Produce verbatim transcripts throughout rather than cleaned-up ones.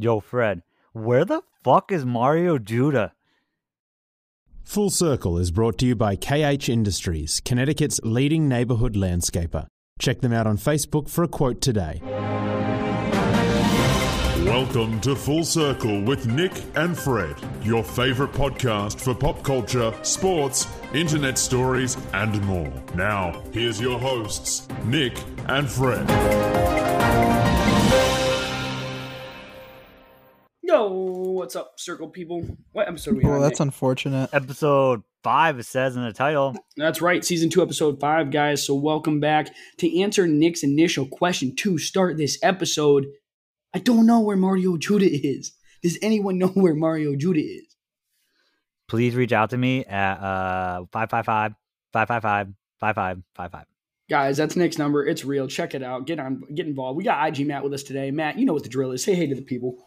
Yo, Fred, where the fuck is Mario Judah? Full Circle is brought to you by K H Industries, Connecticut's leading neighbourhood landscaper. Check them out on Facebook for a quote today. Welcome to Full Circle with Nick and Fred, your favourite podcast for pop culture, sports, internet stories, and more. Now, here's your hosts, Nick and Fred. Yo, what's up, Circle people? What episode are we on? Oh, that's Nick? Unfortunate. Episode five, it says in the title. That's right, season two, episode five, guys. So welcome back. To answer Nick's initial question to start this episode, I don't know where Mario Judah is. Does anyone know where Mario Judah is? Please reach out to me at uh, five five five, five five five, five five five five. Guys, that's Nick's number. It's real. Check it out. Get on. Get involved. We got I G Matt with us today. Matt, you know what the drill is. Say hey to the people.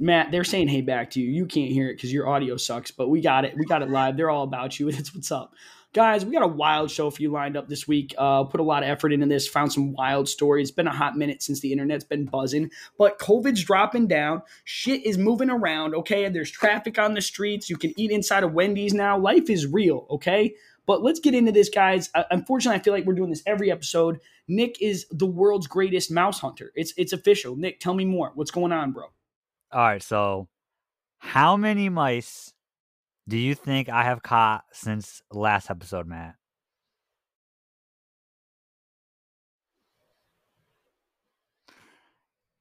Matt, they're saying hey back to you. You can't hear it because your audio sucks, but we got it. We got it live. They're all about you. That's what's up. Guys, we got a wild show for you lined up this week. Uh, put a lot of effort into this. Found some wild stories. It's been a hot minute since the internet's been buzzing. But COVID's dropping down. Shit is moving around, okay? There's traffic on the streets. You can eat inside of Wendy's now. Life is real, okay? But let's get into this, guys. Uh, unfortunately, I feel like we're doing this every episode. Nick is the world's greatest mouse hunter. It's, it's official. Nick, tell me more. What's going on, bro? All right, so how many mice do you think I have caught since last episode, Matt?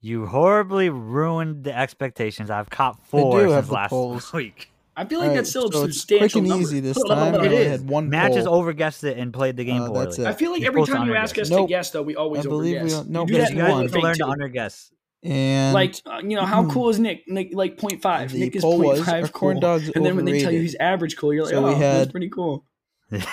You horribly ruined the expectations. I've caught four since last polls. week. I feel like right, that's still so a substantial number. It's quick and number. easy this time. It is. I had one Matt poll. Just overguessed it and played the game uh, poorly. I feel like You're every time you ask us nope. to guess, though, we always I believe overguess. We no, you, do that you guys have to learn to underguess. And like, uh, you know, how cool is Nick? Nick like point five. Nick is point five cool. Corn dogs and then overrated. When they tell you he's average cool, you're like, so oh, had... that's pretty cool. Let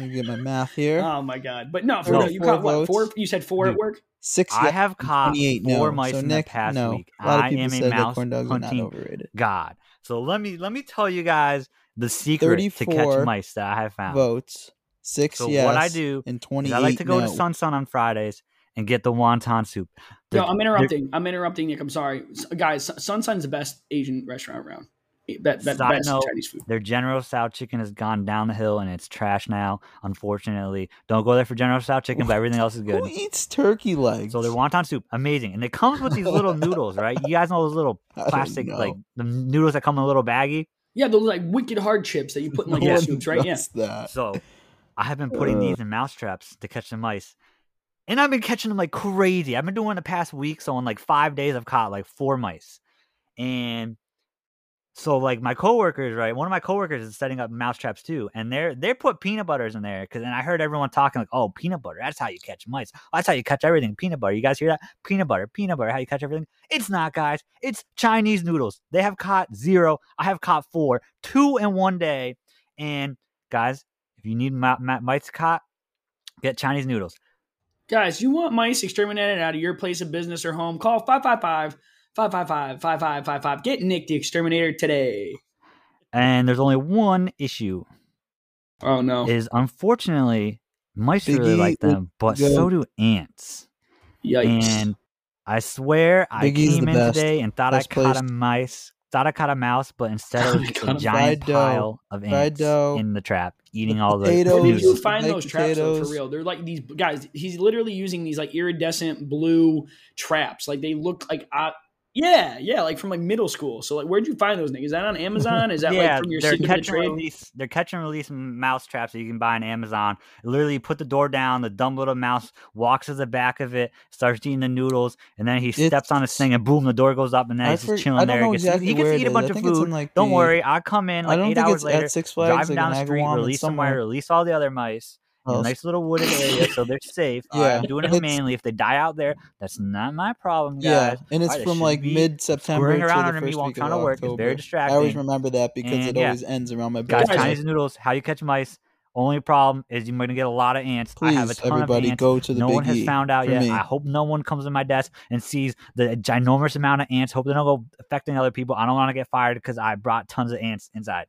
me get my math here. Oh, my God. But no, for no, no you caught votes. What? Four? You said four Dude, at work? Six. I have caught four no. mice so in Nick, the past no. week. A lot of people I am said a mouse corn dogs hunting are not overrated. God. So let me let me tell you guys the secret to catch mice that I have found. votes. Six so yes. So what I do and is I like to go no. to Sun Sun on Fridays and get the wonton soup. The, no, I'm interrupting. I'm interrupting, Nick. I'm sorry. Guys, Sun Sun's the best Asian restaurant around. That, that, best note, Chinese food. Their General Tso chicken has gone down the hill, and it's trash now, unfortunately. Don't go there for General Tso chicken, but everything else is good. Who eats turkey legs? So their wonton soup, amazing. And it comes with these little noodles, right? You guys know those little plastic, like the noodles that come in a little baggie? Yeah, those like wicked hard chips that you put in like no soups, right? Yeah. That. So I have been putting uh. these in mouse traps to catch the mice. And I've been catching them like crazy. I've been doing it the past week. So in like five days, I've caught like four mice. And so like my coworkers, right? One of my coworkers is setting up mouse traps too. And they're, they put peanut butters in there. Cause and I heard everyone talking like, oh, peanut butter. That's how you catch mice. That's how you catch everything. Peanut butter. You guys hear that? Peanut butter, peanut butter. How you catch everything. It's not, guys. It's Chinese noodles. They have caught zero. I have caught four, two in one day. And guys, if you need mice ma- ma- caught, get Chinese noodles. Guys, you want mice exterminated out of your place of business or home? Call five five five, five five five, five five five five. Get Nick the Exterminator today. And there's only one issue. Oh, no. Is unfortunately, mice Biggie really like them, but go. so do ants. Yikes. And I swear Biggie's I came in best. today and thought best I caught place. a mice. Thought I caught a mouse, but instead it was just a giant pile of ants in the trap, eating all the potatoes. Where did you find those traps, though, for real? They're like these guys. He's literally using these like iridescent blue traps. Like they look like uh, yeah, yeah, like from like middle school. So like, where'd you find those things? Is that on Amazon? Is that yeah, like from your secret the trade? Release, they're catch and release mouse traps that you can buy on Amazon. Literally, put the door down. The dumb little mouse walks to the back of it, starts eating the noodles, and then he it's, steps on his thing, and boom, the door goes up, and then I he's for, just chilling there. Know exactly he gets to eat a bunch of food. Like don't the, worry, I come in like eight hours later, Six Flags, drive like down the street, release somewhere, release all the other mice. In a nice little wooded area, so they're safe. Yeah, right, I'm doing it humanely. If they die out there, that's not my problem, guys. Yeah, and it's right, from like mid-September to the first week of trying to work. It's very distracting. I always remember that because and, it yeah. always ends around my birthday. Guys, Chinese noodles, how you catch mice. Only problem is you're going to get a lot of ants. Please, I have a ton everybody of ants. Go to the no Big one has e found out yet. Me. I hope no one comes to my desk and sees the ginormous amount of ants. Hope they don't go affecting other people. I don't want to get fired because I brought tons of ants inside.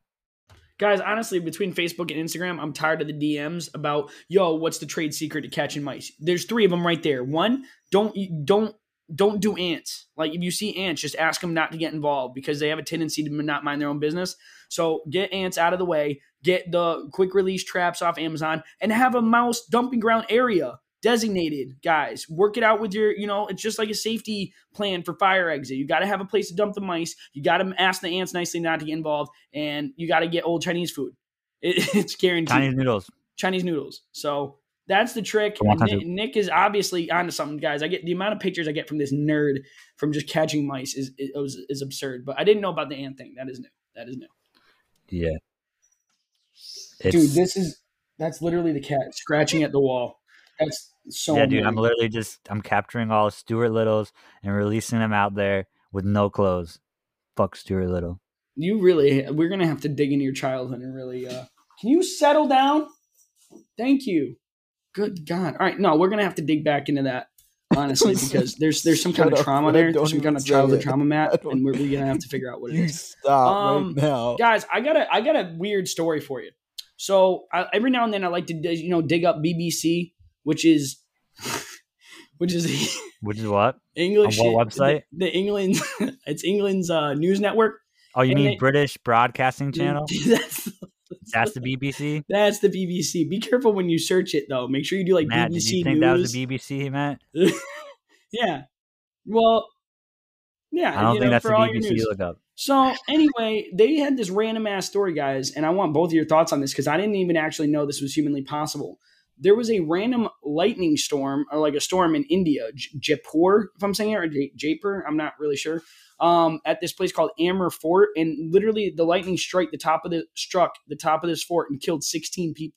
Guys, honestly, between Facebook and Instagram, I'm tired of the D Ms about, yo, what's the trade secret to catching mice? There's three of them right there. One, don't don't don't do ants. Like if you see ants, just ask them not to get involved because they have a tendency to not mind their own business. So get ants out of the way, get the quick release traps off Amazon, and have a mouse dumping ground area designated, guys. Work it out with your, you know, it's just like a safety plan for fire exit. You got to have a place to dump the mice. You got to ask the ants nicely not to get involved, and you got to get old Chinese food. It, it's guaranteed. Chinese noodles. Chinese noodles. So that's the trick. Nick, Nick is obviously onto something, guys. I get the amount of pictures I get from this nerd from just catching mice is is, is absurd. But I didn't know about the ant thing. That is new. That is new. Yeah. It's, dude, this is that's literally the cat scratching at the wall. That's so. Yeah, dude. Annoying. I'm literally just I'm capturing all of Stuart Littles and releasing them out there with no clothes. Fuck Stuart Little. You really. We're gonna have to dig into your childhood and really. Uh, can you settle down? Thank you. Good God. All right. No, we're going to have to dig back into that, honestly, because there's there's some kind of trauma there. There's some kind of childhood trauma, Matt, and we're, we're going to have to figure out what it is. Stop um, right now. Guys, I got a, I got a weird story for you. So I, every now and then I like to, you know, dig up B B C, which is – which is – Which is what? English. On what website? The, the England – it's England's uh, news network. Oh, you and mean they, British Broadcasting Channel? That's – That's the B B C? That's the B B C. Be careful when you search it, though. Make sure you do, like, Matt, B B C News. Matt, did you think news. That was the B B C, Matt? Yeah. Well, yeah. I don't you think know, that's the B B C lookup. So, anyway, they had this random-ass story, guys, and I want both of your thoughts on this because I didn't even actually know this was humanly possible. There was a random lightning storm, or, like, a storm in India, Jaipur, if I'm saying it, or J- Jaipur, I'm not really sure. Um, at this place called Amber Fort, and literally the lightning strike the top of the struck the top of this fort and killed sixteen people.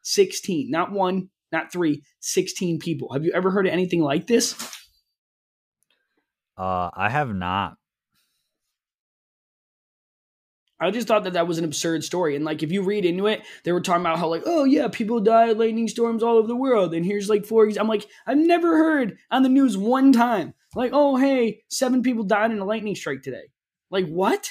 sixteen, not one, not three, sixteen people. Have you ever heard of anything like this? Uh, I have not. I just thought that that was an absurd story. And like, if you read into it, they were talking about how like, oh yeah, people die at lightning storms all over the world. And here's like four. I'm like, I've never heard on the news one time. Like, oh, hey, seven people died in a lightning strike today. Like, what?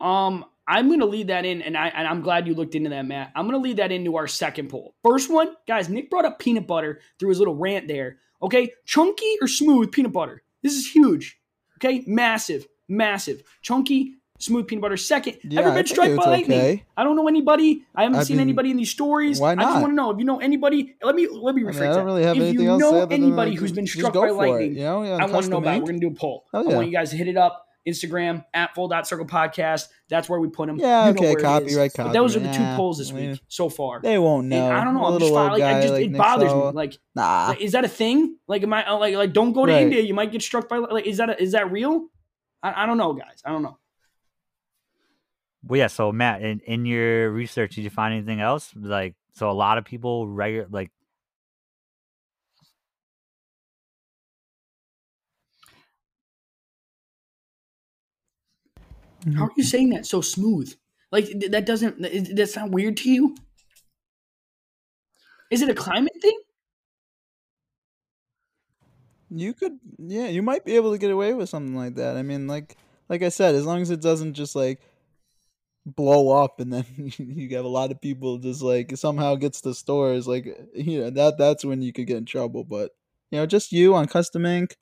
Um, I'm going to lead that in, and, I, and I'm glad you looked into that, Matt. I'm going to lead that into our second poll. First one, guys, Nick brought up peanut butter through his little rant there. Okay, chunky or smooth peanut butter? This is huge. Okay, massive, massive. Chunky, smooth peanut butter. Second, yeah, ever been struck by lightning? Okay. I don't know anybody. I haven't I seen mean, anybody in these stories. Why not? I just want to know if you know anybody. Let me let me rephrase I mean, I don't really have that. If anything you know else anybody who's been struck by lightning, it, you know? yeah, I want to know about it. We're going to do a poll. Yeah. I want you guys to hit it up. Instagram at full dot circle podcast. That's where we put them. Yeah, you know okay, copyright, copyright. Those are the two nah, polls this week I mean, so far. They won't know. And I don't know. I'm just like I just like it Nick bothers Sala. me. Like, nah, like, is that a thing? Like, am I like like don't go to right. India? You might get struck by like. Is that a, is that real? I, I don't know, guys. I don't know. Well, yeah. So Matt, in, in your research, did you find anything else? Like, so a lot of people regular like. How are you saying that so smooth? Like, that doesn't, that's not weird to you? Is it a climate thing? You could, yeah, you might be able to get away with something like that. I mean, like, like I said, as long as it doesn't just, like, blow up and then you have a lot of people just, like, somehow gets to stores. Like, you know, that that's when you could get in trouble. But, you know, just you on Custom Ink,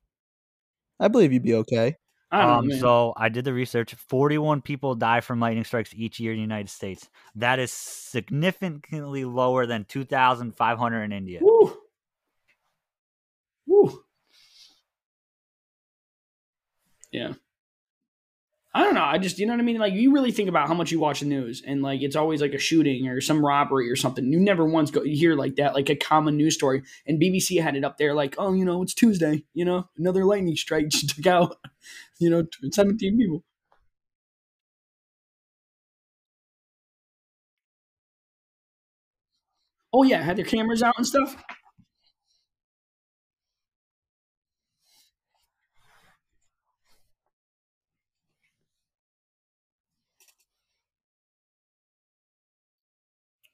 I believe you'd be okay. I um, so I did the research. forty-one people die from lightning strikes each year in the United States. That is significantly lower than two thousand five hundred in India. Woo. Woo. Yeah. I don't know. I just, you know what I mean? Like, you really think about how much you watch the news, and like, it's always like a shooting or some robbery or something. You never once go hear like that, like a common news story. And B B C had it up there like, oh, you know, it's Tuesday, you know, another lightning strike just took out, you know, seventeen people. Oh yeah. Had their cameras out and stuff.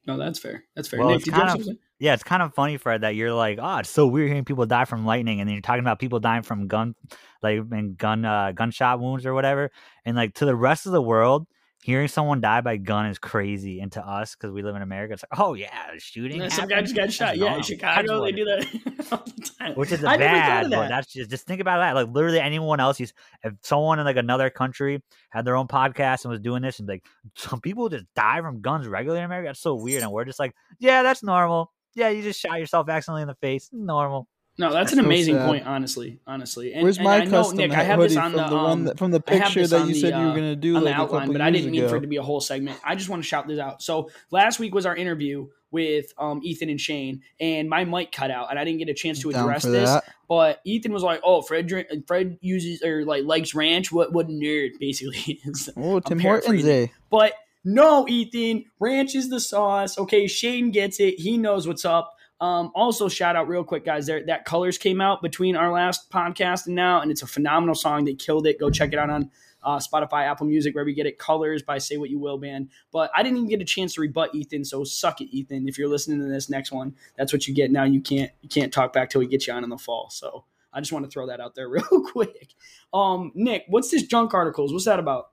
No, that's fair. That's fair. Well, Nick, did you have of, something? Yeah, it's kind of funny, Fred, that you're like, oh, it's so weird hearing people die from lightning, and then you're talking about people dying from gun, like, and gun, uh, gunshot wounds or whatever. And like to the rest of the world, hearing someone die by gun is crazy. And to us, because we live in America, it's like, oh yeah, shooting. Some guy just got shot. Yeah, in Chicago, they do that all the time. Which is a bad. That. That's just just think about that. Like literally anyone else, if someone in like another country had their own podcast and was doing this, and like some people just die from guns regularly in America, that's so weird. And we're just like, yeah, that's normal. Yeah, you just shot yourself accidentally in the face. Normal. No, that's, that's an amazing so point, honestly. Honestly. And, Where's and my I know, Nick, I have this on the, the um, one that, from the picture that you the, said you were going to do on like the outline, but I didn't ago. mean for it to be a whole segment. I just want to shout this out. So last week was our interview with um, Ethan and Shane, and my mic cut out, and I didn't get a chance to address this. That. But Ethan was like, "Oh, Fred, Fred uses or like likes ranch. What, what nerd?" Basically. Oh, Tim Hortons, eh? But. No, Ethan, ranch is the sauce. Okay, Shane gets it. He knows what's up. Um, also, shout out real quick, guys. There, that Colors came out between our last podcast and now, and it's a phenomenal song. They killed it. Go check it out on uh, Spotify, Apple Music, wherever you get it. Colors by Say What You Will Band. But I didn't even get a chance to rebut Ethan, so suck it, Ethan. If you're listening to this next one, that's what you get now. You can't you can't talk back till we get you on in the fall. So I just want to throw that out there real quick. Um, Nick, what's this junk articles? What's that about?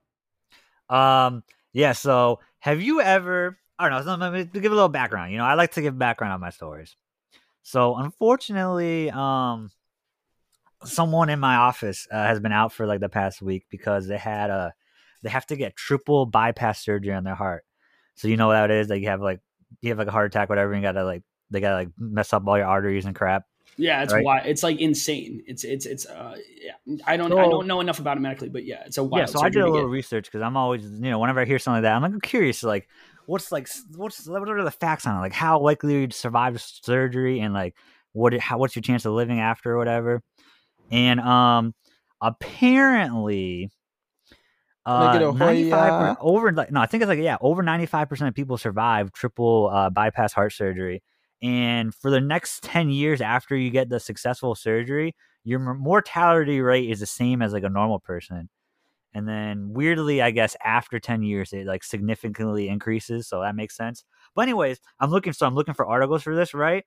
Um. Yeah, so have you ever, I don't know, let me give a little background. You know, I like to give background on my stories. So unfortunately, um, someone in my office uh, has been out for like the past week because they had a, they have to get triple bypass surgery on their heart. So you know what that is? Like you have like, you have like a heart attack, whatever, and you gotta like, they gotta like mess up all your arteries and crap. Yeah, it's right? Wild. It's like insane. It's it's it's. Uh, yeah, I don't so, I don't know enough about it medically, but yeah, it's a wild. Yeah, so I did a little research because I'm always, you know, whenever I hear something like that, I'm like I'm curious, like what's like what's what are the facts on it? Like how likely you'd survive surgery and like what it, how, what's your chance of living after or whatever? And um, apparently, uh, ninety-five over like no, I think it's like yeah, over ninety-five percent of people survive triple uh, bypass heart surgery. And for the next ten years after you get the successful surgery, your mortality rate is the same as like a normal person. And then weirdly, I guess after ten years, it like significantly increases. So that makes sense. But anyways, I'm looking, so I'm looking for articles for this, right?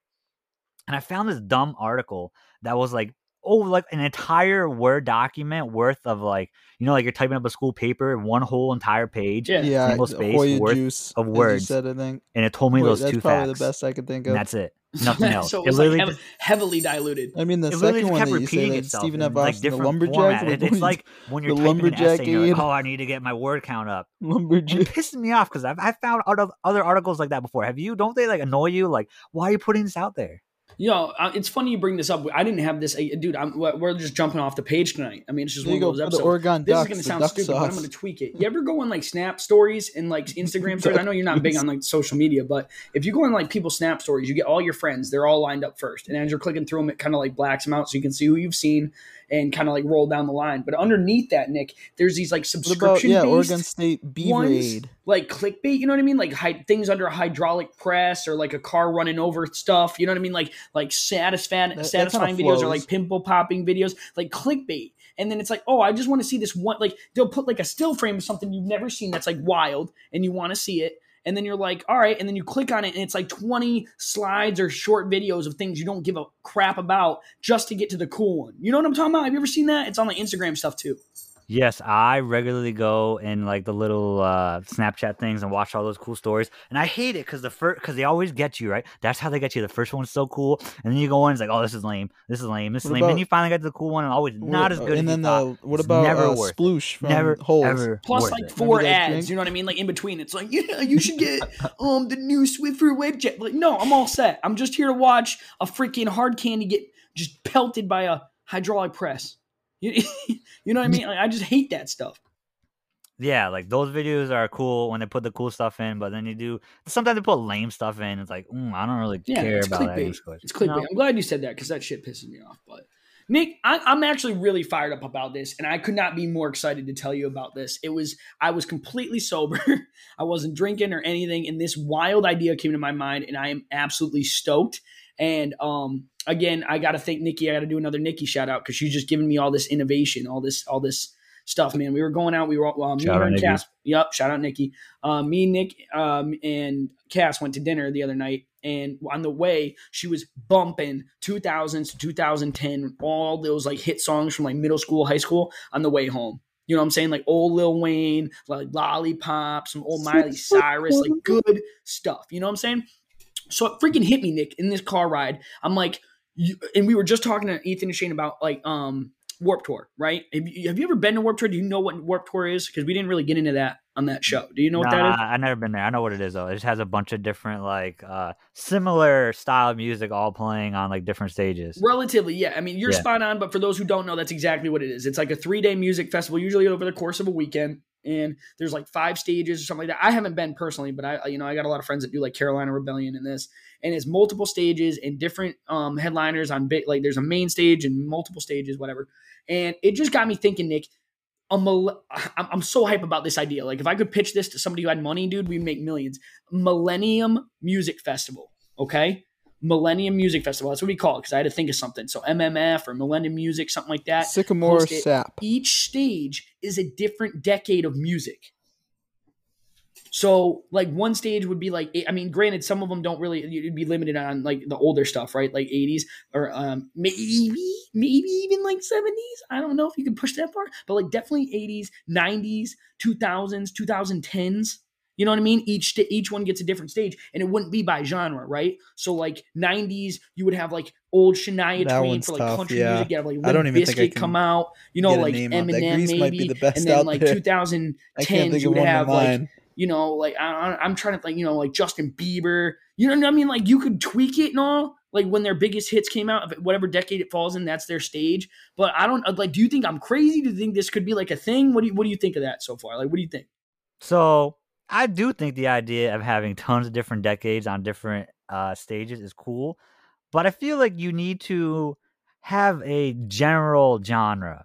And I found this dumb article that was like, oh, like an entire Word document worth of like, you know, like you're typing up a school paper, one whole entire page, yeah, yeah single space worth juice, of words. Said, I think. And it told me Wait, those two facts. That's probably the best I could think of. And that's it. Nothing else. So it was it like hev- just, heavily diluted. I mean, the second one kept that you say, like Stephen F. Austin, like the lumberjack. Like, it's like when you're typing an essay, you're like, oh, I need to get my word count up. Lumberjack. It pisses me off because I've I found other articles like that before. Have you? Don't they like annoy you? Like, why are you putting this out there? You know, it's funny you bring this up. I didn't have this, dude. I'm, we're just jumping off the page tonight. I mean, it's just there one of those episodes. The Oregon this ducks, is going to sound stupid, sauce. But I'm going to tweak it. You ever go on like Snap stories and like Instagram stories? I know you're not big on like social media, but if you go on like people's Snap stories, you get all your friends. They're all lined up first, and as you're clicking through them, it kind of like blacks them out so you can see who you've seen and kind of like roll down the line. But underneath that, Nick, there's these like subscription about, yeah, Oregon State Beaverade. Like clickbait, you know what I mean? Like high, things under a hydraulic press or like a car running over stuff. You know what I mean? Like like satisfying, that, satisfying that videos or like pimple popping videos, like clickbait. And then it's like, oh, I just want to see this one. Like they'll put like a still frame of something you've never seen that's like wild and you want to see it. And then you're like, all right. And then you click on it and it's like twenty slides or short videos of things you don't give a crap about just to get to the cool one. You know what I'm talking about? Have you ever seen that? It's on the Instagram stuff too. Yes, I regularly go in like the little uh, Snapchat things and watch all those cool stories. And I hate it because the first, because they always get you, right? That's how they get you. The first one's so cool. And then you go in, it's like, oh, this is lame. This is lame. This is what lame. About, then you finally get to the cool one and always not what, as good and as then you the, thought. What about never uh, worth Sploosh from never, Holes? Ever Plus like it. Four ads, drink? You know what I mean? Like in between, it's like, yeah, you should get um the new Swiffer Webjet. Like, no, I'm all set. I'm just here to watch a freaking hard candy get just pelted by a hydraulic press. You, you know what I mean? Like, I just hate that stuff. Yeah, like those videos are cool when they put the cool stuff in, but then you do sometimes they put lame stuff in. It's like mm, I don't really yeah, care about clickbait. That. It's clickbait. No. I'm glad you said that because that shit pisses me off. But Nick, I, I'm actually really fired up about this, and I could not be more excited to tell you about this. It was I was completely sober. I wasn't drinking or anything, and this wild idea came to my mind, and I am absolutely stoked. And um, again, I got to thank Nikki. I got to do another Nikki shout out because she's just giving me all this innovation, all this, all this stuff, man. We were going out. We were um, me and Cass. Yep, shout out Nikki. Uh, me, Nick, um, and Cass went to dinner the other night, And on the way, she was bumping two thousands to two thousand ten, all those like hit songs from like middle school, high school on the way home. You know what I'm saying? Like old Lil Wayne, like Lollipop, some old Miley Cyrus, like good stuff. You know what I'm saying? So it freaking hit me, Nick, in this car ride. I'm like, you, and we were just talking to Ethan and Shane about like um Warped Tour, right? Have you, have you ever been to Warped Tour? Do you know what Warped Tour is? Because we didn't really get into that on that show. Do you know what nah, that is? I've never been there. I know what it is though. It just has a bunch of different like uh, similar style of music all playing on like different stages. Relatively, yeah. I mean, you're yeah. spot on, but for those who don't know, that's exactly what it is. It's like a three-day music festival, usually over the course of a weekend. And there's like five stages or something like that. I haven't been personally, but I, you know, I got a lot of friends that do like Carolina Rebellion and this, and it's multiple stages and different um, headliners on bit. Like there's a main stage and multiple stages, whatever. And it just got me thinking, Nick, I'm, a, I'm so hype about this idea. Like if I could pitch this to somebody who had money, dude, we'd make millions. Millennium Music Festival. Okay. Millennium Music Festival. That's what we call it because I had to think of something. So M M F or Millennium Music, something like that. Sycamore Sap. Each stage is a different decade of music. So like one stage would be like, I mean, granted, some of them don't really, you'd be limited on like the older stuff, right? Like eighties or um, maybe, maybe even like seventies. I don't know if you can push that far, but like definitely eighties, nineties, two thousands, two thousand tens. You know what I mean? Each each one gets a different stage, and it wouldn't be by genre, right? So like nineties, you would have like old Shania Twain for like tough. country yeah. music. You have like I don't even Biscuit think I can come out. You know, like Eminem maybe, the best and then like two thousand ten, you would have like you know, like I, I'm trying to like you know, like Justin Bieber. You know what I mean? Like you could tweak it and all. Like when their biggest hits came out, whatever decade it falls in, that's their stage. But I don't like. Do you think I'm crazy to think this could be like a thing? What do you, what do you think of that so far? Like, what do you think? So. I do think the idea of having tons of different decades on different uh, stages is cool, but I feel like you need to have a general genre.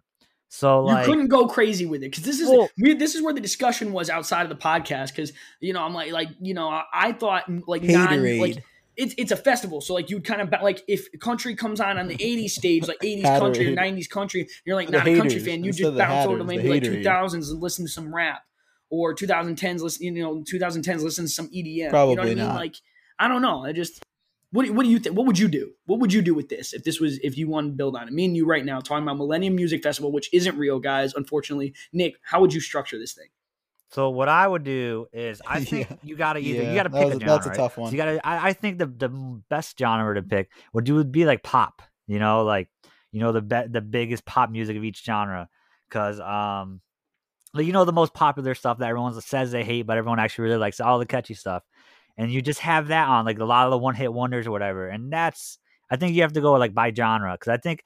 So like, you couldn't go crazy with it because this is well, we, this is where the discussion was outside of the podcast. Because you know, I'm like, like you know, I, I thought like Gatorade. Like it's it's a festival, so like you'd kind of like if country comes on on the eighties stage, like eighties Gatorade. Country or nineties country, you're like the not haters. A country fan. You Instead just bounce hatters, over to maybe like two thousands and listen to some rap. Or twenty tens, listen, you know, twenty tens, listen to some E D M. Probably you know what I mean? Not. Like, I don't know. I just, what, what do you think? What would you do? What would you do with this if this was, if you wanted to build on it? Me and you right now talking about Millennium Music Festival, which isn't real, guys, unfortunately. Nick, how would you structure this thing? So what I would do is I think yeah. you got to either, yeah. you got to pick was, a genre. That's a right? tough one. So you got to, I, I think the, the best genre to pick would, would be like pop, you know, like, you know, the be- the biggest pop music of each genre. Cause, um, like, you know, the most popular stuff that everyone says they hate, but everyone actually really likes, all the catchy stuff. And you just have that on, like, a lot of the one-hit wonders or whatever. And that's, I think you have to go, like, by genre. Because I think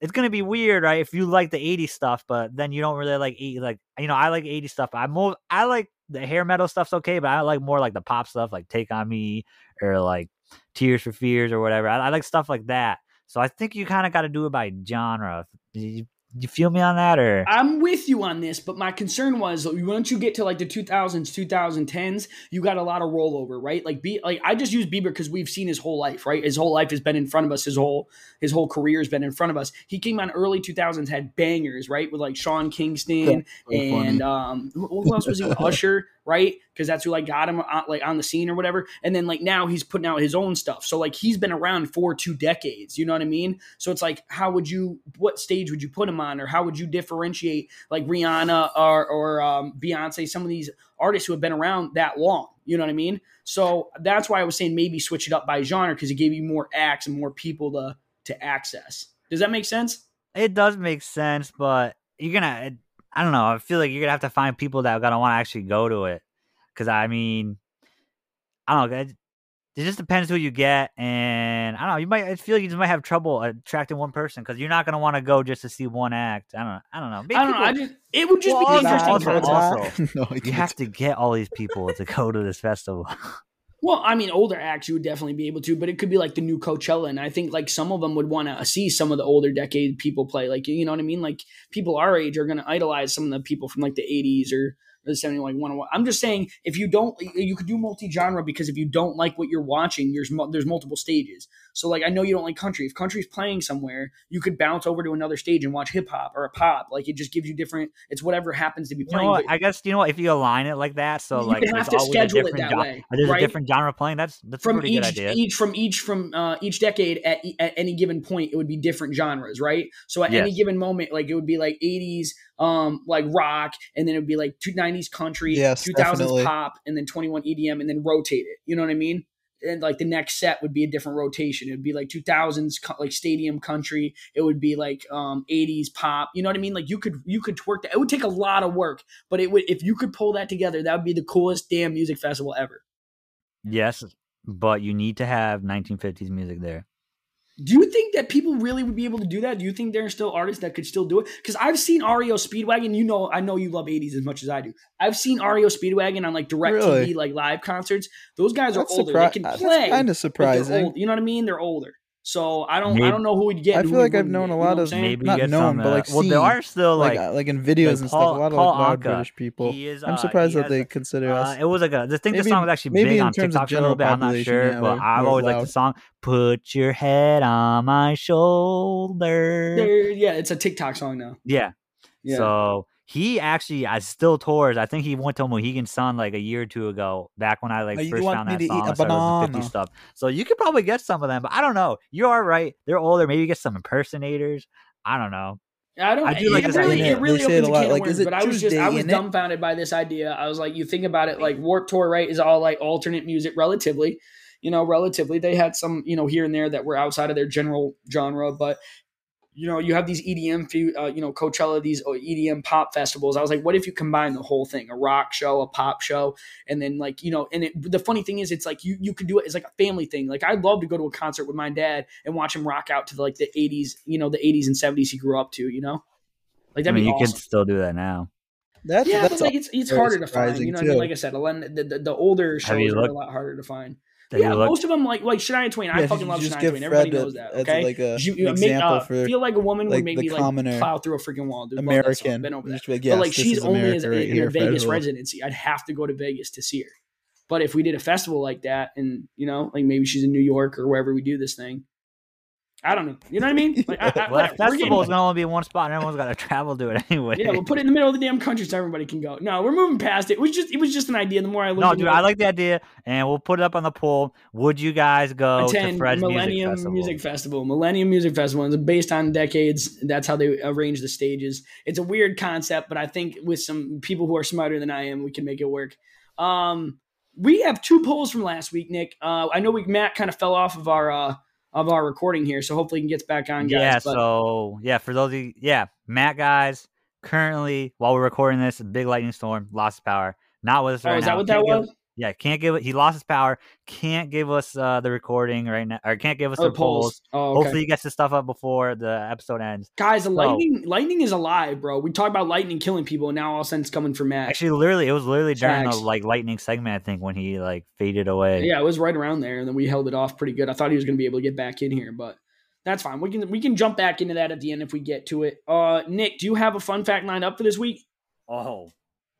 it's going to be weird, right, if you like the eighties stuff, but then you don't really like, like you know, I like eighties stuff. I more, I like the hair metal stuff's okay, but I like more, like, the pop stuff, like Take On Me or, like, Tears for Fears or whatever. I, I like stuff like that. So I think you kind of got to do it by genre. You, You feel me on that, or I'm with you on this, but my concern was once you get to like the two thousands, two thousand tens, you got a lot of rollover, right? Like, be like I just use Bieber because we've seen his whole life, right? His whole life has been in front of us. His whole his whole career has been in front of us. He came on early two thousands, had bangers, right, with like Sean Kingston so and um, who, who else was he? Usher, right? Because that's who like got him on, like on the scene or whatever. And then like now he's putting out his own stuff. So like he's been around for two decades. You know what I mean? So it's like, how would you? What stage would you put him on, or how would you differentiate like Rihanna or or um, Beyonce? Some of these artists who have been around that long. You know what I mean? So that's why I was saying maybe switch it up by genre because it gave you more acts and more people to to access. Does that make sense? It does make sense, but you're gonna. It, I don't know. I feel like you're gonna have to find people that are gonna want to actually go to it. Because, I mean, I don't know. It, it just depends who you get. And, I don't know. You might I feel like you just might have trouble attracting one person because you're not going to want to go just to see one act. I don't know. I don't know. Maybe I don't people, know. I just, it would just well, be interesting. Also, also no, you can't. Have to get all these people to go to this festival. Well, I mean, older acts you would definitely be able to, but it could be like the new Coachella. And I think like some of them would want to see some of the older decade people play. Like, you know what I mean? Like people our age are going to idolize some of the people from like the eighties or – seventy-one one oh one. I'm just saying, if you don't, you could do multi-genre, because if you don't like what you're watching, there's there's multiple stages. So like, I know you don't like country. If country's playing somewhere, you could bounce over to another stage and watch hip hop or a pop. Like, it just gives you different. It's whatever happens to be playing. You know, I guess, you know, if you align it like that, so you like have to schedule it that genre, way. There's right? a different genre playing. That's that's from a pretty each, good idea. Each from each from uh, each decade at at any given point, it would be different genres, right? So at yes. any given moment, like it would be like eighties. Um, like rock, and then it'd be like nineties country, yes, two thousands definitely. Pop, and then twenty-one E D M, and then rotate it. You know what I mean? And like the next set would be a different rotation. It'd be like two thousands like stadium country. It would be like um, eighties pop. You know what I mean? Like you could you could twerk that. It would take a lot of work, but it would if you could pull that together, that would be the coolest damn music festival ever. Yes, but you need to have nineteen fifties music there. Do you think that people really would be able to do that? Do you think there are still artists that could still do it? Because I've seen R E O Speedwagon. You know, I know you love eighties as much as I do. I've seen R E O Speedwagon on like direct really? T V, like live concerts. Those guys that's are older. Surpri- they can play. Kind of surprising. Old, you know what I mean? They're older. So I don't. Maybe. I don't know who would get. I feel like I've known get, a lot you know of maybe not known, but like well, seen, there are still like like, like in videos like and Paul, stuff. A lot Paul of like, loud Anka. British people. Is, uh, I'm surprised that they a, consider us. Uh, it was like a. I think maybe, the song was actually big on TikTok for a little bit. I'm not sure, yeah, but I've always liked the song. Put your head on my shoulder. There, yeah, it's a TikTok song now. Yeah. yeah. So he actually, I still tours. I think he went to Mohegan Sun like a year or two ago. Back when I like oh, first found that song, so it was the fifties stuff. So you could probably get some of them, but I don't know. You are right. They're older. Maybe you get some impersonators. I don't know. I don't. I do it, like it, really, it really opens a lot. Can like, of worms, but I was just, I was dumbfounded it? by this idea. I was like, you think about it, like Warped Tour, right? Is all like alternate music, relatively. You know, relatively, they had some, you know, here and there that were outside of their general genre. But, you know, you have these E D M, few, uh, you know, Coachella, these E D M pop festivals. I was like, what if you combine the whole thing, a rock show, a pop show? And then like, you know, and it, the funny thing is, it's like you you can do it as like a family thing. Like I'd love to go to a concert with my dad and watch him rock out to the, like the eighties, you know, the eighties and seventies he grew up to, you know, like that'd I mean, be you awesome. Can still do that now. That's, yeah, that's but like it's, it's harder to find. You know, I mean, like I said, the, the, the older shows are a lot harder to find. Yeah, look, most of them like like Shania Twain. Yeah, I fucking love Shania Twain. Everybody Fred knows that. Okay, like a, you, an make, uh, for feel like a woman like would make me like plow through a freaking wall. Dude, American, been over that. Like, yes, but like she's only America in, right in here, a Vegas federal. Residency. I'd have to go to Vegas to see her. But if we did a festival like that, and you know, like maybe she's in New York or wherever we do this thing, I don't know. You know what I mean? Like, I, I, well, that festival is gonna only be in one spot, and everyone's got to travel to it anyway. Yeah, we'll put it in the middle of the damn country so everybody can go. No, we're moving past it. It was just, it was just an idea. The more I look, no, dude, I like the idea, and we'll put it up on the poll. Would you guys go attend to Fred's Millennium Music Festival? Music Festival? Millennium Music Festival is based on decades. That's how they arrange the stages. It's a weird concept, but I think with some people who are smarter than I am, we can make it work. Um, we have two polls from last week, Nick. Uh, I know we Matt kind of fell off of our. Uh, of our recording here. So hopefully he gets back on, guys. Yeah, but. so, yeah, for those of you, yeah, Matt, guys, currently, while we're recording this, a big lightning storm, lost his power. Not with us oh, right now. Oh, is that what can't that give, was? Yeah, can't give it. He lost his power. Can't give us uh, the recording right now, or can't give us oh, the polls. polls. Oh, okay. Hopefully he gets his stuff up before the episode ends. Guys, the so, lightning lightning is alive, bro. We talked about lightning killing people, and now all of a sudden it's coming from Matt. Actually, literally, it was literally during Facts. the like lightning segment, I think, when he like faded away. Yeah, it was right around there, and then we held it off pretty good. I thought he was going to be able to get back in here, but that's fine. We can we can jump back into that at the end if we get to it. Uh, Nick, do you have a fun fact lined up for this week? Oh.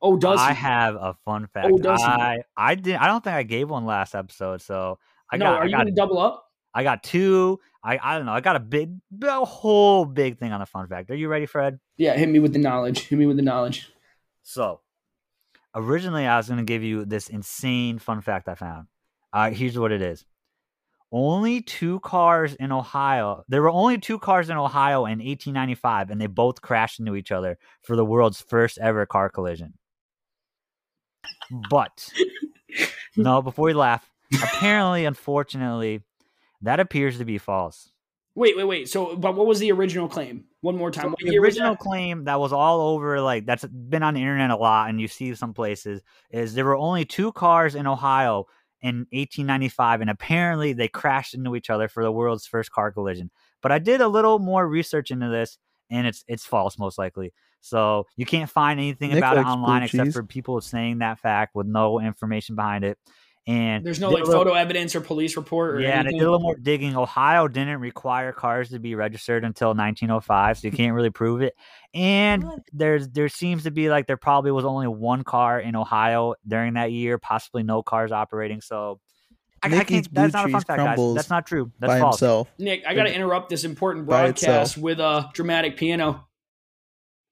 Oh, does he? I have a fun fact. Oh, does he? I, I didn't. I don't think I gave one last episode. So I no, got. Are I you going to double up? I got two. I, I don't know. I got a big, a whole big thing on a fun fact. Are you ready, Fred? Yeah, hit me with the knowledge. Hit me with the knowledge. So, originally, I was going to give you this insane fun fact I found. Uh, here's what it is: only two cars in Ohio. There were only two cars in Ohio in eighteen ninety-five, and they both crashed into each other for the world's first ever car collision. But no, before we laugh, apparently, unfortunately, that appears to be false. Wait, wait, wait. So, but what was the original claim? One more time. So the original claim that was all over, like that's been on the internet a lot, and you see some places, is there were only two cars in Ohio in eighteen ninety-five, and apparently they crashed into each other for the world's first car collision. But I did a little more research into this, and it's it's false, most likely. So you can't find anything Nick about it online except cheese. for people saying that fact with no information behind it. And there's no like little, photo evidence or police report. Or yeah, anything. And I did a little more digging. Ohio didn't require cars to be registered until nineteen oh five, so you can't really prove it. And there's there seems to be like there probably was only one car in Ohio during that year, possibly no cars operating. So I, I can't. That's not a fun fact, guys. That's not true. That's false. Himself. Nick, I got to interrupt this important broadcast with a dramatic piano,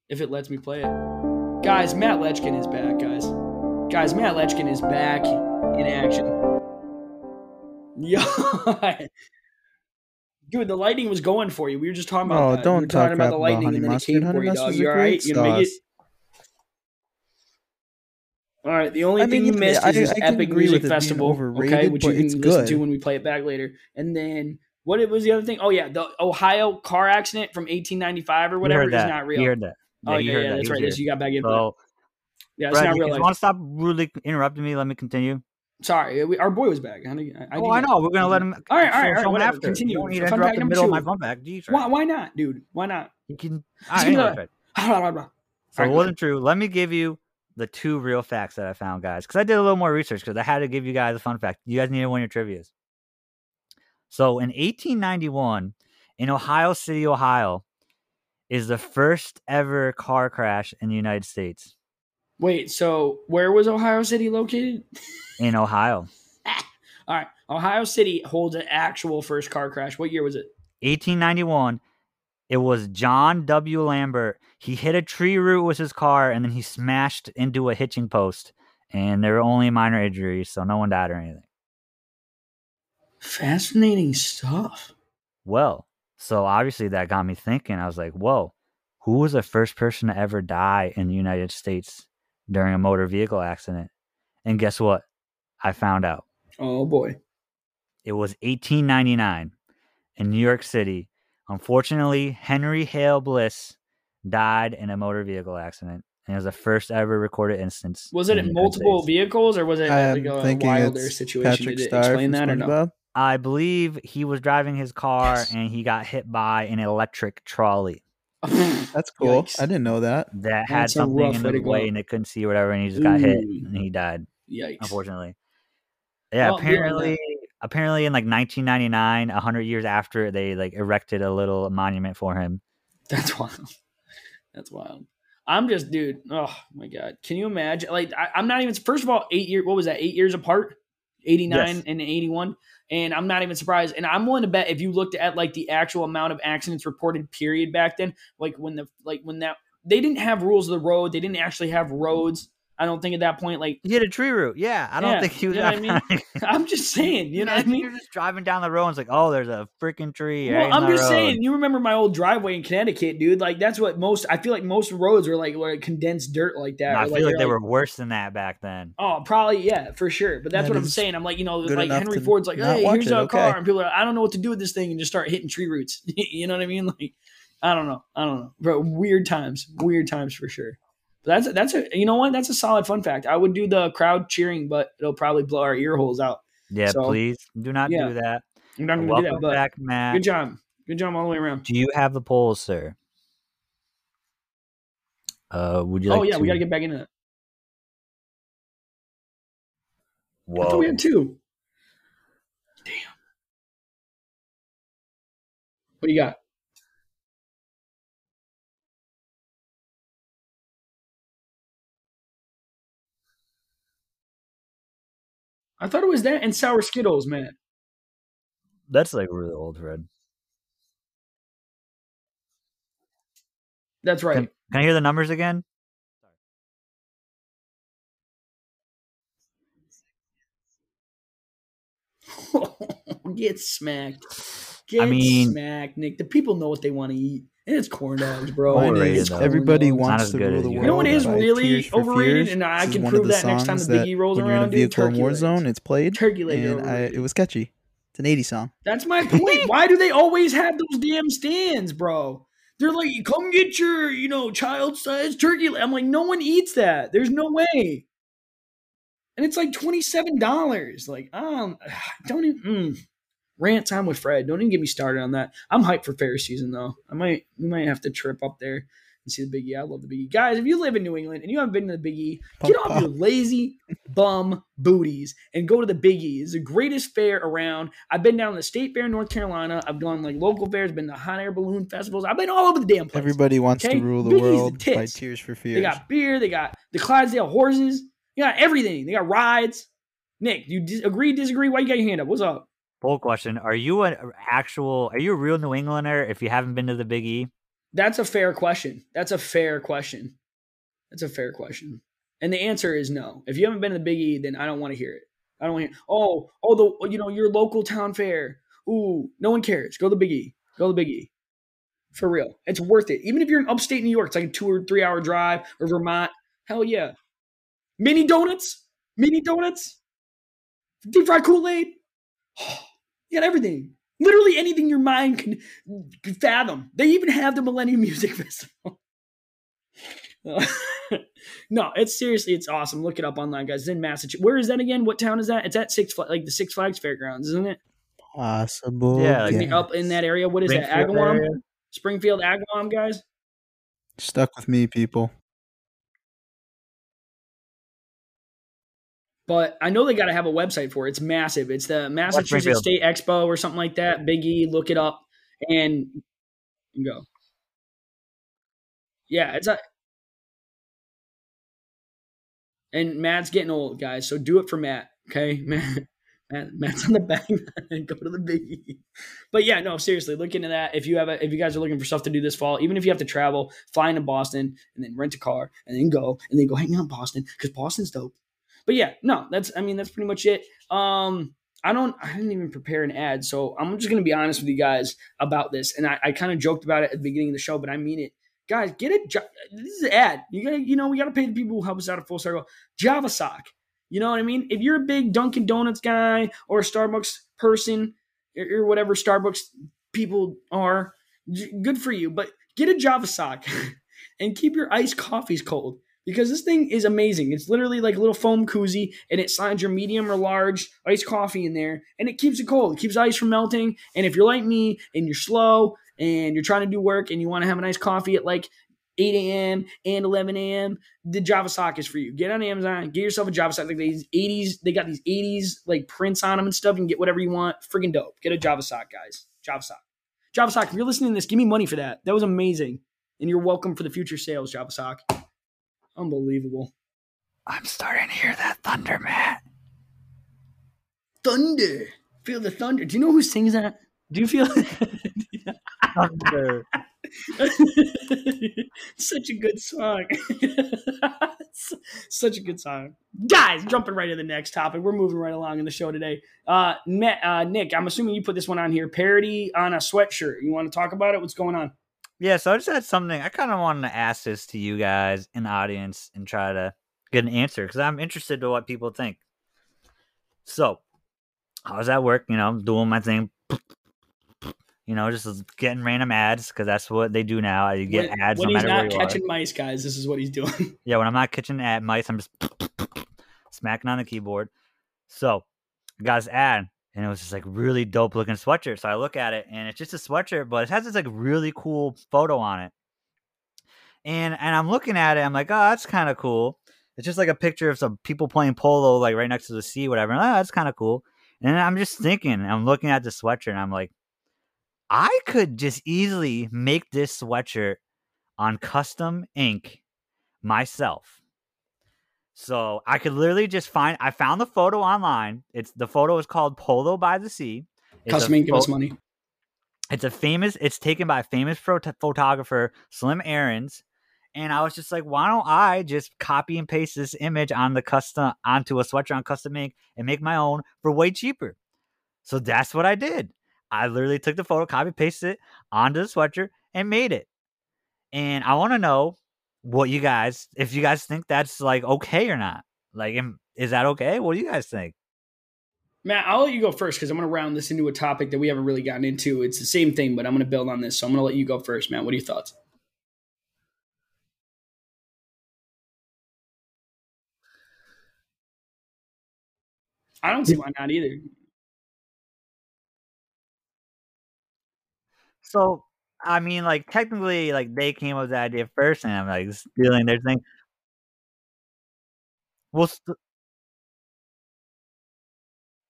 if it lets me play it. Guys, Matt Lechkin is back. Guys, guys, Matt Lechkin is back. In action. Yeah. Dude, the lightning was going for you. We were just talking about oh, that. don't we were talk talking about the lightning about and then it came for you, dog. You all right? You make it. All right, the only I thing mean, you missed I, is I, this I Epic Music Festival, okay, which you can listen good. to when we play it back later. And then what was the other thing? Oh yeah, the Ohio car accident from eighteen ninety-five or whatever is not real. You heard that. Yeah, oh yeah, yeah, that. that's right. Yes, you got back in. So, yeah, it's Brad, not real. If you want to stop really interrupting me, let me continue. Sorry, we, our boy was back. I, I, oh, I know. We're going to let him. All right, all right, all right. Whatever. After. Continue. You don't need to interrupt the middle of my fun fact. Why, why not, dude? Why not? You can, all right, anyway, right. So it wasn't true. Let me give you the two real facts that I found, guys, because I did a little more research because I had to give you guys a fun fact. You guys needed one of your trivias. So in eighteen ninety-one, in Ohio City, Ohio, is the first ever car crash in the United States. Wait, so where was Ohio City located? In Ohio. Ah, all right. Ohio City holds an actual first car crash. What year was it? eighteen ninety-one. It was John W. Lambert. He hit a tree root with his car, and then he smashed into a hitching post. And there were only minor injuries, so no one died or anything. Fascinating stuff. Well, so obviously that got me thinking. I was like, whoa, who was the first person to ever die in the United States during a motor vehicle accident? And guess what? I found out. Oh, boy. It was eighteen ninety-nine in New York City. Unfortunately, Henry Hale Bliss died in a motor vehicle accident. And it was the first ever recorded instance. Was it in multiple vehicles or was it like a wilder situation? Did it explain that or no? I believe he was driving his car yes. and he got hit by an electric trolley. That's cool. Yikes. I didn't know that. That had That's something in the way and it couldn't see or whatever, and he just got Ooh. hit and he died. Yikes! Unfortunately, yeah. Well, apparently, yeah. apparently, in like nineteen ninety-nine, a hundred years after, they like erected a little monument for him. That's wild. That's wild. I'm just, dude. Oh my god! Can you imagine? Like, I, I'm not even. First of all, eight years. What was that? Eight years apart. eighty-nine yes. and eighty-one. And I'm not even surprised. And I'm willing to bet if you looked at like the actual amount of accidents reported period back then, like when the, like when that, they didn't have rules of the road. They didn't actually have roads. I don't think at that point, like he hit a tree root. Yeah. I don't yeah, think he was, you know I mean? I'm just saying, you know yeah, what I mean? You're just driving down the road and it's like, oh, there's a freaking tree. Well, right I'm just road. saying, you remember my old driveway in Connecticut, dude. Like that's what most, I feel like most roads were like, were like condensed dirt like that. No, I feel like, like they like, were worse than that back then. Oh, probably. Yeah, for sure. But that's that what I'm saying. I'm like, you know, like Henry Ford's like, hey, here's our okay. car. And people are like, I don't know what to do with this thing. And just start hitting tree roots. You know what I mean? Like, I don't know. I don't know. Bro, weird times, weird times for sure. But that's that's a you know what that's a solid fun fact. I would do the crowd cheering, but it'll probably blow our ear holes out. Yeah, so, please do not yeah. do that. I'm not gonna do that. But back, Matt. Good job, good job all the way around. Do you have the polls, sir? Uh, would you? Like oh yeah, to... we gotta get back into that. Whoa, I thought we had two. Damn. What do you got? I thought it was that and Sour Skittles, man. That's like really old, Fred. That's right. Can, can I hear the numbers again? Get smacked. Get I mean, smacked, Nick. The people know what they want to eat. And it's corn dogs, bro. Overrated, it's everybody wants to rule the world. You know what is really overrated, and I can prove that next time the Biggie rolls around. When you're in a vehicle in Warzone, it's played. Turkey Later. And I, it was catchy. It's an eighties song. That's my point. Why do they always have those damn stands, bro? They're like, come get your, you know, child-sized turkey. I'm like, no one eats that. There's no way. And it's like twenty-seven dollars. Like, um, don't even. Mm. Rant time with Fred. Don't even get me started on that. I'm hyped for fair season though. I might we might have to trip up there and and see the Big E. I love the Big E. Guys, if you live in New England and you haven't been to the Big E, get off your lazy bum booties and go to the Big E. It's the greatest fair around. I've been down to the State Fair in North Carolina. I've gone like local fairs, been to hot air balloon festivals. I've been all over the damn place. Everybody wants okay? to rule the Big world the by Tears for Fears. They got beer. They got the Clydesdale horses. They got everything. They got rides. Nick, you dis- agree, disagree? Why you got your hand up? What's up? Poll question. Are you an actual, are you a real New Englander if you haven't been to the Big E? That's a fair question. That's a fair question. That's a fair question. And the answer is no. If you haven't been to the Big E, then I don't want to hear it. I don't want to hear, oh, oh, the, you know, your local town fair. Ooh, no one cares. Go to the Big E. Go to the Big E. For real. It's worth it. Even if you're in upstate New York, it's like a two or three hour drive, or Vermont. Hell yeah. Mini donuts. Mini donuts. Deep fried Kool-Aid. You got everything. Literally anything your mind can, can fathom. They even have the Millennium Music Festival. uh, no, it's seriously, it's awesome. Look it up online, guys. It's in Massachusetts. Where is that again? What town is that? It's at Six Flags, like the Six Flags Fairgrounds, isn't it? Possible. Yeah. Like yes. Up in that area. What is Springfield that? Agawam? Area. Springfield, Agawam, guys? Stuck with me, people. But I know they got to have a website for it. It's massive. It's the Massachusetts State Expo or something like that. Big E, look it up and go. Yeah, it's a. And Matt's getting old, guys. So do it for Matt, okay? Matt, Matt Matt's on the back and go to the Big E. But yeah, no, seriously, look into that. If you have, a, if you guys are looking for stuff to do this fall, even if you have to travel, fly into Boston and then rent a car and then go and then go hang out in Boston because Boston's dope. But yeah, no, that's, I mean, that's pretty much it. Um, I don't, I didn't even prepare an ad. So I'm just going to be honest with you guys about this. And I, I kind of joked about it at the beginning of the show, but I mean it. Guys, get it. This is an ad. You got to, you know, we got to pay the people who help us out at Full Circle. Java Sock. You know what I mean? If you're a big Dunkin' Donuts guy or a Starbucks person or, or whatever Starbucks people are, good for you. But get a Java Sock and keep your iced coffees cold. Because this thing is amazing. It's literally like a little foam koozie, and it slides your medium or large iced coffee in there, and it keeps it cold. It keeps ice from melting. And if you're like me and you're slow and you're trying to do work and you want to have a nice coffee at like eight a.m. and eleven a.m., the Java Sock is for you. Get on Amazon. Get yourself a Java Sock. Like these eighties, they got these eighties like prints on them and stuff. You can get whatever you want. Freaking dope. Get a Java Sock, guys. Java Sock. Java Sock, if you're listening to this, give me money for that. That was amazing. And you're welcome for the future sales, Java Sock. Unbelievable. I'm starting to hear that thunder, Matt. Thunder. Feel the thunder. Do you know who sings that? Do you feel thunder? Such a good song. Such a good song. Guys, jumping right to the next topic. We're moving right along in the show today. Uh, Matt, uh, Nick, I'm assuming you put this one on here. Parody on a sweatshirt. You want to talk about it? What's going on? Yeah, so I just had something. I kind of wanted to ask this to you guys in the audience and try to get an answer because I'm interested to what people think. So I was at work, you know, doing my thing, you know, just getting random ads because that's what they do now. You get when, ads when no matter where you are. When he's not catching mice, guys, this is what he's doing. Yeah, when I'm not catching ad mice, I'm just smacking on the keyboard. So I got this ad. And it was just like really dope looking sweatshirt. So I look at it and it's just a sweatshirt, but it has this like really cool photo on it. And and I'm looking at it. I'm like, oh, that's kind of cool. It's just like a picture of some people playing polo, like right next to the sea, whatever. And, oh, that's kind of cool. And I'm just thinking, I'm looking at the sweatshirt and I'm like, I could just easily make this sweatshirt on Custom Ink myself. So I could literally just find, I found the photo online. It's the photo is called Polo by the Sea. It's Custom Ink, give us money. It's a famous, it's taken by a famous phot- photographer, Slim Aarons. And I was just like, why don't I just copy and paste this image on the custom, onto a sweatshirt on Custom Ink and make my own for way cheaper. So that's what I did. I literally took the photo, copy, pasted it onto the sweatshirt and made it. And I want to know, what you guys, if you guys think that's like okay or not, like, am, is that okay? What do you guys think? Matt, I'll let you go first because I'm going to round this into a topic that we haven't really gotten into. It's the same thing, but I'm going to build on this. So I'm going to let you go first, Matt. What are your thoughts? I don't see why not either. So I mean, like technically, like they came up with the idea first, and I'm like stealing their thing. Well, st-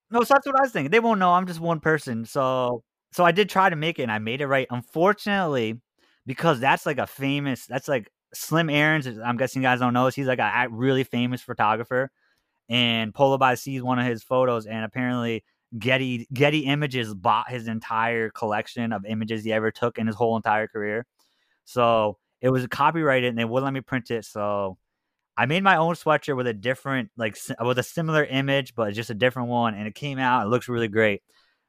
no, so that's what I was thinking. They won't know. I'm just one person, so so I did try to make it, and I made it right. Unfortunately, because that's like a famous. That's like Slim Aarons. I'm guessing you guys don't know this. He's like a really famous photographer, and Polo by the Sea is one of his photos, and apparently. Getty Getty Images bought his entire collection of images he ever took in his whole entire career. So it was copyrighted and they wouldn't let me print it. So I made my own sweatshirt with a different, like with a similar image, but just a different one. And it came out. It looks really great.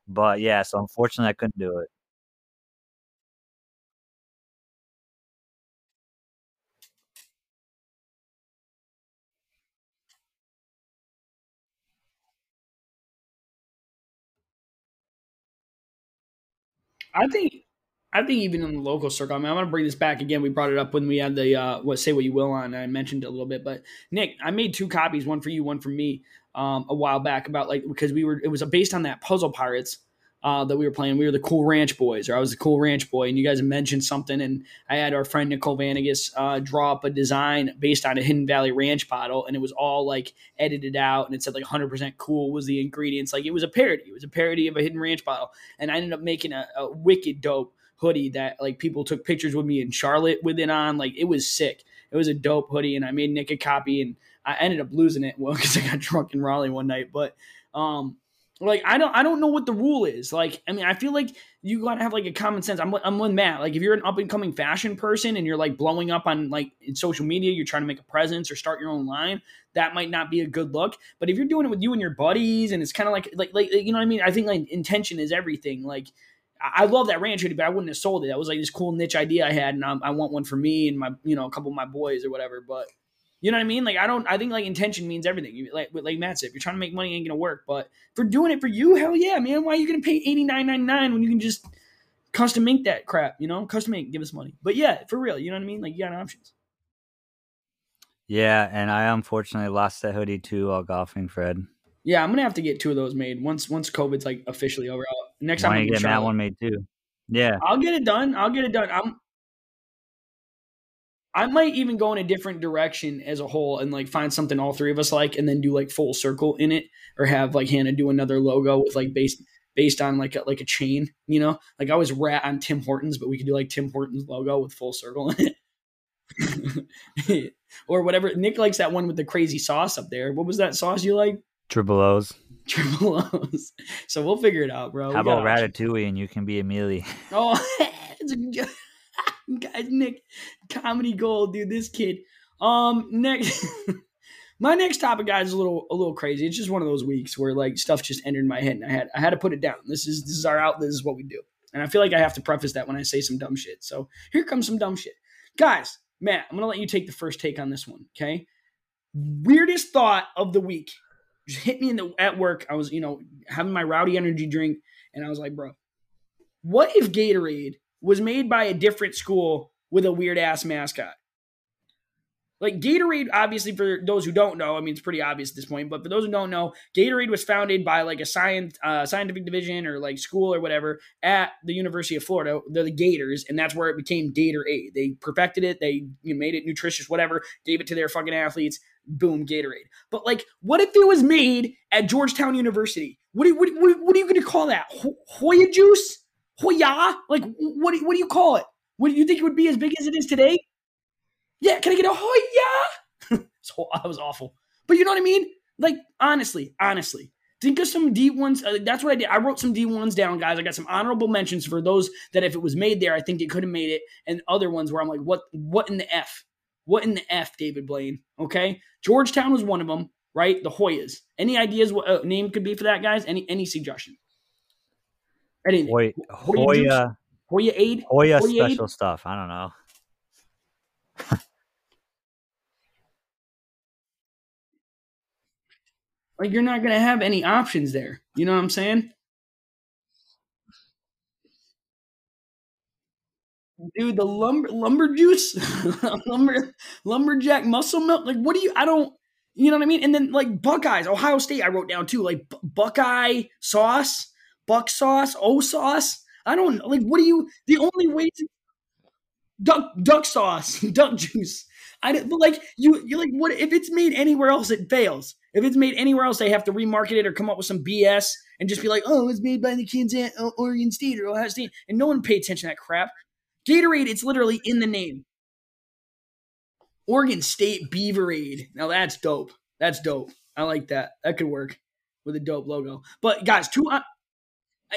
But yeah, so unfortunately I couldn't do it. I think, I think even in the local circle, I mean, I'm going to bring this back again. We brought it up when we had the uh, what say what you will on. I mentioned it a little bit, but Nick, I made two copies, one for you, one for me, um, a while back about like because we were it was based on that Puzzle Pirates uh, that we were playing. We were the Cool Ranch Boys, or I was the Cool Ranch Boy, and you guys mentioned something, and I had our friend Nicole Vanagas uh, draw up a design based on a Hidden Valley Ranch bottle, and it was all like edited out, and it said like one hundred percent cool was the ingredients. Like it was a parody, it was a parody of a Hidden Ranch bottle, and I ended up making a, a wicked dope hoodie that like people took pictures with me in Charlotte with it on. Like it was sick. It was a dope hoodie, and I made Nick a copy, and I ended up losing it. Well, because I got drunk in Raleigh one night, but um, like I don't I don't know what the rule is. Like I mean, I feel like you gotta have like a common sense. I'm I'm with Matt. Like if you're an up and coming fashion person and you're like blowing up on like in social media, you're trying to make a presence or start your own line. That might not be a good look. But if you're doing it with you and your buddies, and it's kind of like like like you know what I mean. I think like intention is everything. Like. I love that ranch hoodie, but I wouldn't have sold it. That was like this cool niche idea I had, and I'm, I want one for me and my, you know, a couple of my boys or whatever. But you know what I mean? Like I don't. I think like intention means everything. You, like like Matt said, if you're trying to make money, it ain't gonna work. But if you're doing it for you, hell yeah, man. Why are you gonna pay eighty-nine ninety-nine when you can just custom ink that crap? You know, custom ink, give us money. But yeah, for real, you know what I mean? Like you got options. Yeah, and I unfortunately lost that hoodie too while golfing, Fred. Yeah, I'm gonna have to get two of those made once once COVID's like officially over. I'll, next time I get that one made too. Yeah, I'll get it done. I'll get it done. I'm. I might even go in a different direction as a whole and like find something all three of us like, and then do like full circle in it, or have like Hannah do another logo with like based based on like a, like a chain. You know, like I always rat on Tim Hortons, but we could do like Tim Hortons logo with full circle in it. Or whatever. Nick likes that one with the crazy sauce up there. What was that sauce you like? Triple O's. Triple O's. So we'll figure it out, bro. How about Ratatouille and you can be Amelie? Oh, it's a, guys, Nick, comedy gold, dude. This kid. Um, next, my next topic, guys, is a little a little crazy. It's just one of those weeks where like stuff just entered my head, and I had I had to put it down. This is this is our outlet. This is what we do, and I feel like I have to preface that when I say some dumb shit. So here comes some dumb shit, guys. Matt, I'm gonna let you take the first take on this one. Okay, weirdest thought of the week. Just hit me in the at work. I was, you know, having my rowdy energy drink, and I was like, bro, what if Gatorade was made by a different school with a weird ass mascot? Like Gatorade, obviously, for those who don't know, I mean, it's pretty obvious at this point, but for those who don't know, Gatorade was founded by like a science, uh, scientific division or like school or whatever at the University of Florida. They're the Gators, and that's where it became Gatorade. They perfected it. They you know, made it nutritious, whatever, gave it to their fucking athletes. Boom, Gatorade. But like, what if it was made at Georgetown University? What do what what, what are you going to call that? Ho- Hoya juice? Hoya? Like, what do, what do you call it? What do you think it would be as big as it is today? Yeah, can I get a Hoya? That was awful. But you know what I mean? Like, honestly, honestly. Think of some D ones. Uh, that's what I did. I wrote some D ones down, guys. I got some honorable mentions for those that if it was made there, I think it could have made it. And other ones where I'm like, what? what in the F? What in the F, David Blaine? Okay, Georgetown was one of them, right? The Hoyas. Any ideas what a name could be for that, guys? Any any suggestion? Anything? Hoy, Hoya, Hoya, Hoya Aid, Hoya, Hoya special aid? Stuff. I don't know. Like you're not gonna have any options there. You know what I'm saying? Dude, the lumber lumber juice, lumber lumberjack muscle milk. Like, what do you? I don't. You know what I mean? And then like Buckeyes, Ohio State. I wrote down too. Like Buckeye sauce, Buck sauce, O sauce. I don't know. Like, what do you, the only way to duck, duck sauce, duck juice. I don't, but like you, you like what, if it's made anywhere else, it fails. If it's made anywhere else, they have to remarket it or come up with some B S and just be like, oh, it's made by the kids at Oregon State or Ohio State. And no one paid attention to that crap. Gatorade, it's literally in the name. Oregon State Beaverade. Now that's dope. That's dope. I like that. That could work with a dope logo. But guys, two, uh,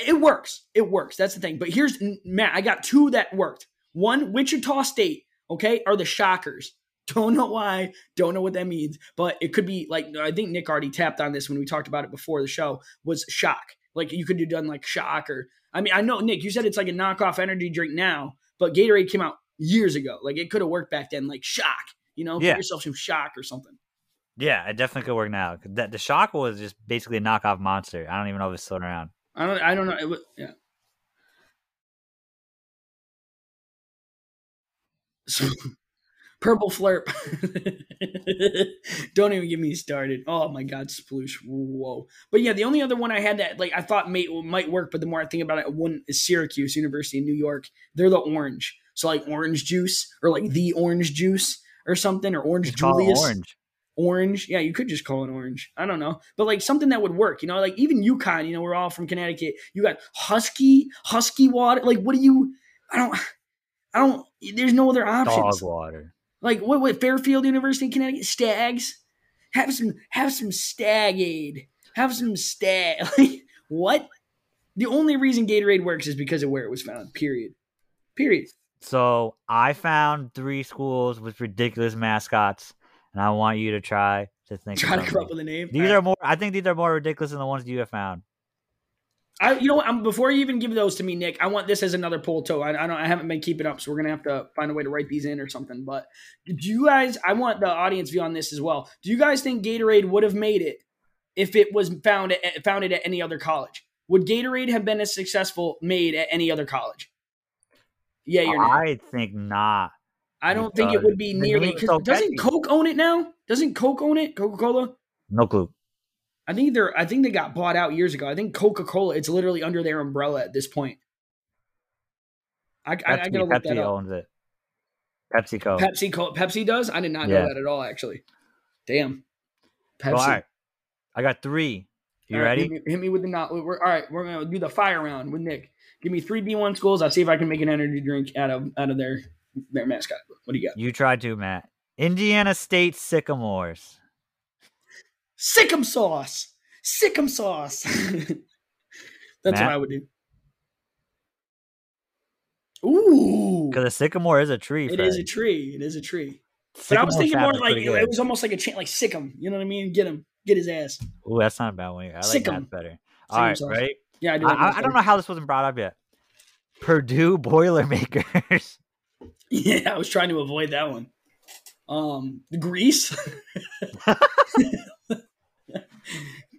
it works. It works. That's the thing. But here's, Matt, I got two that worked. One, Wichita State, okay, are the Shockers. Don't know why. Don't know what that means. But it could be like, I think Nick already tapped on this when we talked about it before the show, was shock. Like you could have done like shock or, I mean, I know, Nick, you said it's like a knockoff energy drink now, but Gatorade came out years ago. Like it could have worked back then, like shock, you know, yeah. Give yourself some shock or something. Yeah, it definitely could work now. That the shock was just basically a knockoff Monster. I don't even know if it's still around. I don't, I don't know. It was, yeah. So, purple Flurp. Don't even get me started. Oh my God, sploosh. Whoa. But yeah, the only other one I had that like I thought may, might work, but the more I think about it, one is Syracuse, University of New York. They're the orange. So like orange juice or like the orange juice or something, or orange it's Julius. Orange. Orange. Yeah, you could just call it orange. I don't know. But like something that would work, you know, like even UConn, you know, we're all from Connecticut. You got husky, husky water. Like what do you, I don't, I don't, there's no other options. Dog water. Like what? What? Fairfield University, Connecticut. Stags, have some, have some Stagade, have some stag. Like what? The only reason Gatorade works is because of where it was found. Period. Period. So I found three schools with ridiculous mascots, and I want you to try to think. Try to come up with a name. These are more. I think these are more ridiculous than the ones you have found. I, you know what? I'm, before you even give those to me, Nick, I want this as another poll too. I, I don't. I haven't been keeping up, so we're gonna have to find a way to write these in or something. But do you guys? I want the audience view on this as well. Do you guys think Gatorade would have made it if it was found at, founded at any other college? Would Gatorade have been as successful made at any other college? Yeah, you're not. I think not. I don't think it would be nearly. Because doesn't Coke own it now? Doesn't Coke own it? Coca-Cola? No clue. I think they're. I think they got bought out years ago. I think Coca-Cola. It's literally under their umbrella at this point. I, I, I gotta look that up. Pepsi owns it. PepsiCo. PepsiCo. Pepsi does. I did not yeah. know that at all. Actually, damn. Pepsi. Well, all right. I got three. You all ready? Right, hit, me, hit me with the knot. We're, all right, we're gonna do the fire round with Nick. Give me three B one schools. I'll see if I can make an energy drink out of out of their their mascot. What do you got? You try to, Matt. Indiana State Sycamores. Sikkim sauce, Sikkim sauce. That's Matt? What I would do. Ooh, because a sycamore is a tree. It Fred. is a tree. It is a tree. Sycamore, but I was thinking more like it was almost like a chant, like Sikkim. You know what I mean? Get him, get his ass. Ooh, that's not a bad one. I like that better. All right, sauce. Right? Yeah, I do. Like I, I don't know how this wasn't brought up yet. Purdue Boilermakers. Yeah, I was trying to avoid that one. Um, Grease.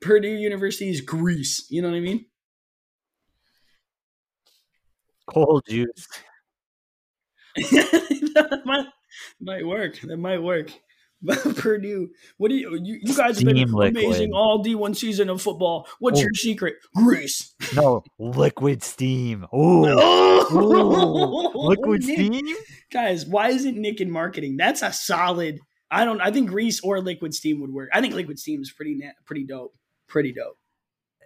Purdue University is Greece. You know what I mean? Cold juice. That might, might work. That might work. Purdue, what do you, you, you guys Steam have been liquid. Amazing all D one season of football. What's oh. your secret? Grease. No, liquid steam. Ooh. Oh, Ooh. liquid Nick. steam? Guys, why isn't Nick in marketing? That's a solid. I don't. I think grease or liquid steam would work. I think liquid steam is pretty, na- pretty dope. Pretty dope.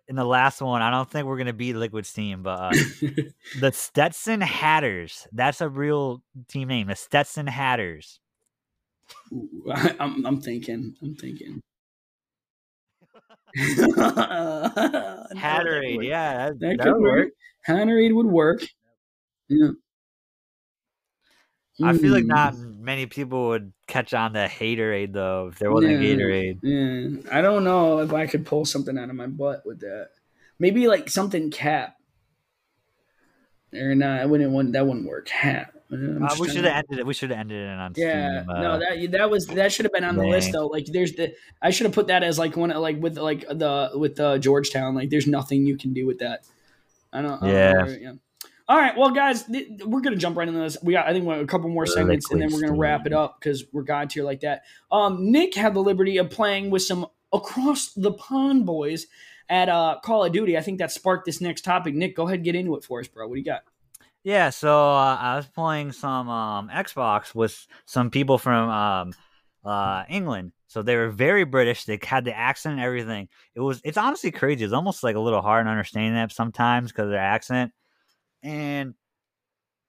And the last one, I don't think we're gonna beat liquid steam, but uh, the Stetson Hatters. That's a real team name. The Stetson Hatters. Ooh, I, I'm, I'm thinking. I'm thinking. Hatterade, yeah, that, that, that could work. work. Hatterade would work. Yeah. I feel like not many people would catch on to Haterade, though, if there wasn't yeah, a Gatorade. Yeah. I don't know if I could pull something out of my butt with that. Maybe like something cap. Or not, I wouldn't want that wouldn't work. Hat. Uh, we should have ended it. We should have ended it on. Yeah, Steam, uh, no, that that was that should have been on dang. the list though. Like, there's the I should have put that as like one like with like the with uh, Georgetown. Like, there's nothing you can do with that. I don't. Yeah. I don't, yeah. All right, well, guys, th- we're gonna jump right into this. We got, I think, a couple more segments, and then we're gonna wrap it up because we're god tier like that. Um, Nick had the liberty of playing with some across the pond boys at uh, Call of Duty. I think that sparked this next topic. Nick, go ahead, get into it for us, bro. What do you got? Yeah, so uh, I was playing some um, Xbox with some people from um, uh, England. So they were very British. They had the accent and everything. It was, it's honestly crazy. It's almost like a little hard to understand that sometimes because of their accent. And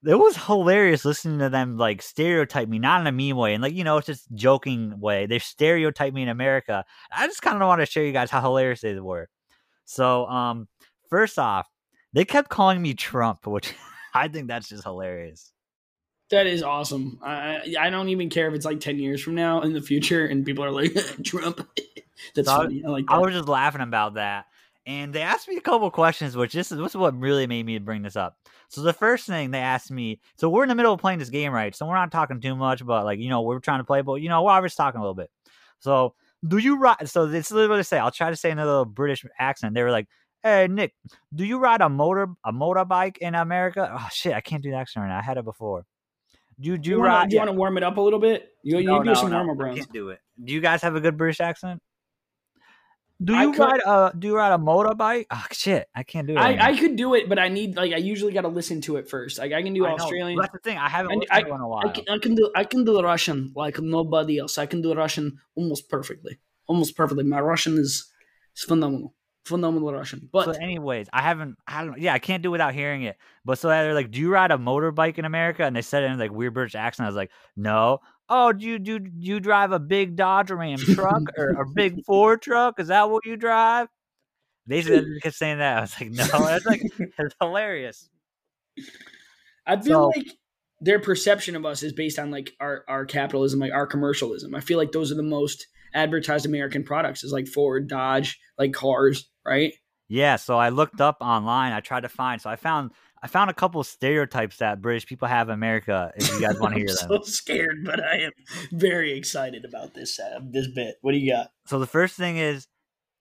it was hilarious listening to them like stereotype me, not in a mean way. And like, you know, it's just joking way. They stereotype me in America. I just kind of want to show you guys how hilarious they were. So um, first off, they kept calling me Trump, which I think that's just hilarious. That is awesome. I I don't even care if it's like ten years from now in the future and people are like, Trump. That's so funny. I, I, like that. I was just laughing about that. And they asked me a couple questions, which this is, this is what really made me bring this up. So the first thing they asked me, so we're in the middle of playing this game, right? So we're not talking too much, but like, you know, we're trying to play, but you know, we're always talking a little bit. So do you ride? So this is what they say. I'll try to say in a little British accent. They were like, "Hey Nick, do you ride a motor a motorbike in America?" Oh shit, I can't do the accent right now. I had it before. Do, do you wanna, ride? Do you yeah. want to warm it up a little bit? You no, you do no, some no, normal bros. I can't do it. Do you guys have a good British accent? Do you ride a do you ride a motorbike? Oh shit, I can't do it. I, I could do it, but I need like I usually got to listen to it first. Like I can do I Australian. Know, that's the thing. I haven't listened I, to it in a while. I can, I can do I can do Russian like nobody else. I can do Russian almost perfectly, almost perfectly. My Russian is, is phenomenal. Phenomenal Russian. But so anyways, I haven't I don't yeah, I can't do it without hearing it. But so they're like, "Do you ride a motorbike in America?" And they said it in like weird British accent. I was like, "No." "Oh, do you do, do you drive a big Dodge Ram truck or a big Ford truck? Is that what you drive?" They said, kept saying that. I was like, "No." That's like it's hilarious. I feel so, like their perception of us is based on like our, our capitalism, like our commercialism. I feel like those are the most advertised American products is like Ford, Dodge, like cars, right? Yeah. So I looked up online. I tried to find. So I found. I found a couple of stereotypes that British people have in America. If you guys want to hear them, I'm so scared, but I am very excited about this uh, this bit. What do you got? So the first thing is,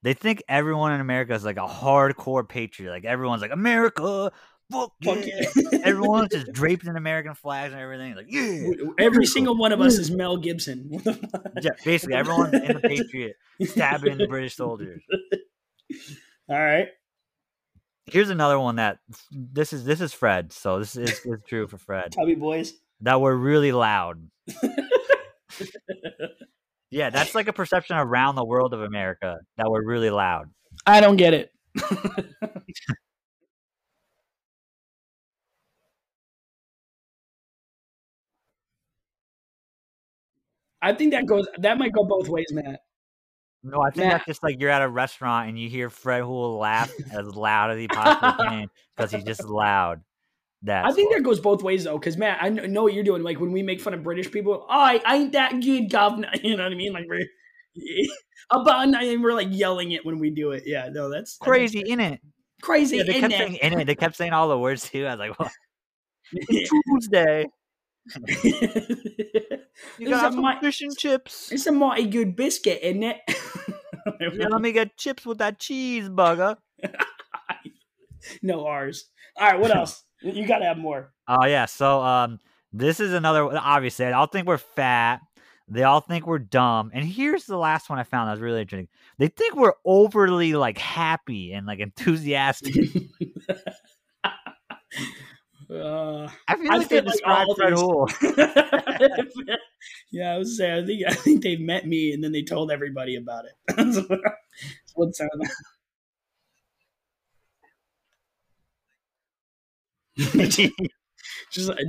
they think everyone in America is like a hardcore patriot. Like everyone's like America, fuck, fuck yeah. yeah. Everyone's just draped in American flags and everything. Like yeah, every single one of us is Mel Gibson. Yeah, basically everyone's in the Patriot stabbing the British soldiers. All right. Here's another one that this is this is Fred, so this is, this is true for Fred. Tubby boys that were really loud. Yeah, that's like a perception around the world of America that we're really loud. I don't get it. I think that goes that might go both ways, Matt. No, I think nah. that's just like you're at a restaurant and you hear Fred who will laugh as loud as he possibly can because he's just loud. That's I think what. That goes both ways, though, because, Matt, I know what you're doing. Like, when we make fun of British people, oh, I ain't that good, governor. You know what I mean? Like, we're, and we're like yelling it when we do it. Yeah, no, that's... Crazy, that innit? Crazy, yeah, they kept saying innit. They kept saying all the words, too. I was like, what? It's Tuesday. You got some fish and chips. It's a mighty good biscuit, isn't it? Yeah, let me get chips with that cheeseburger. No R's. All right, what else? You gotta have more. Oh uh, yeah. So um, this is another. Obviously, they all think we're fat. They all think we're dumb. And here's the last one I found that was really interesting. They think we're overly like happy and like enthusiastic. Uh, I feel like I they described like Fred Hool. Yeah, I was saying, I think I think they met me and then they told everybody about it. That's what, that's what sounded like. Just like,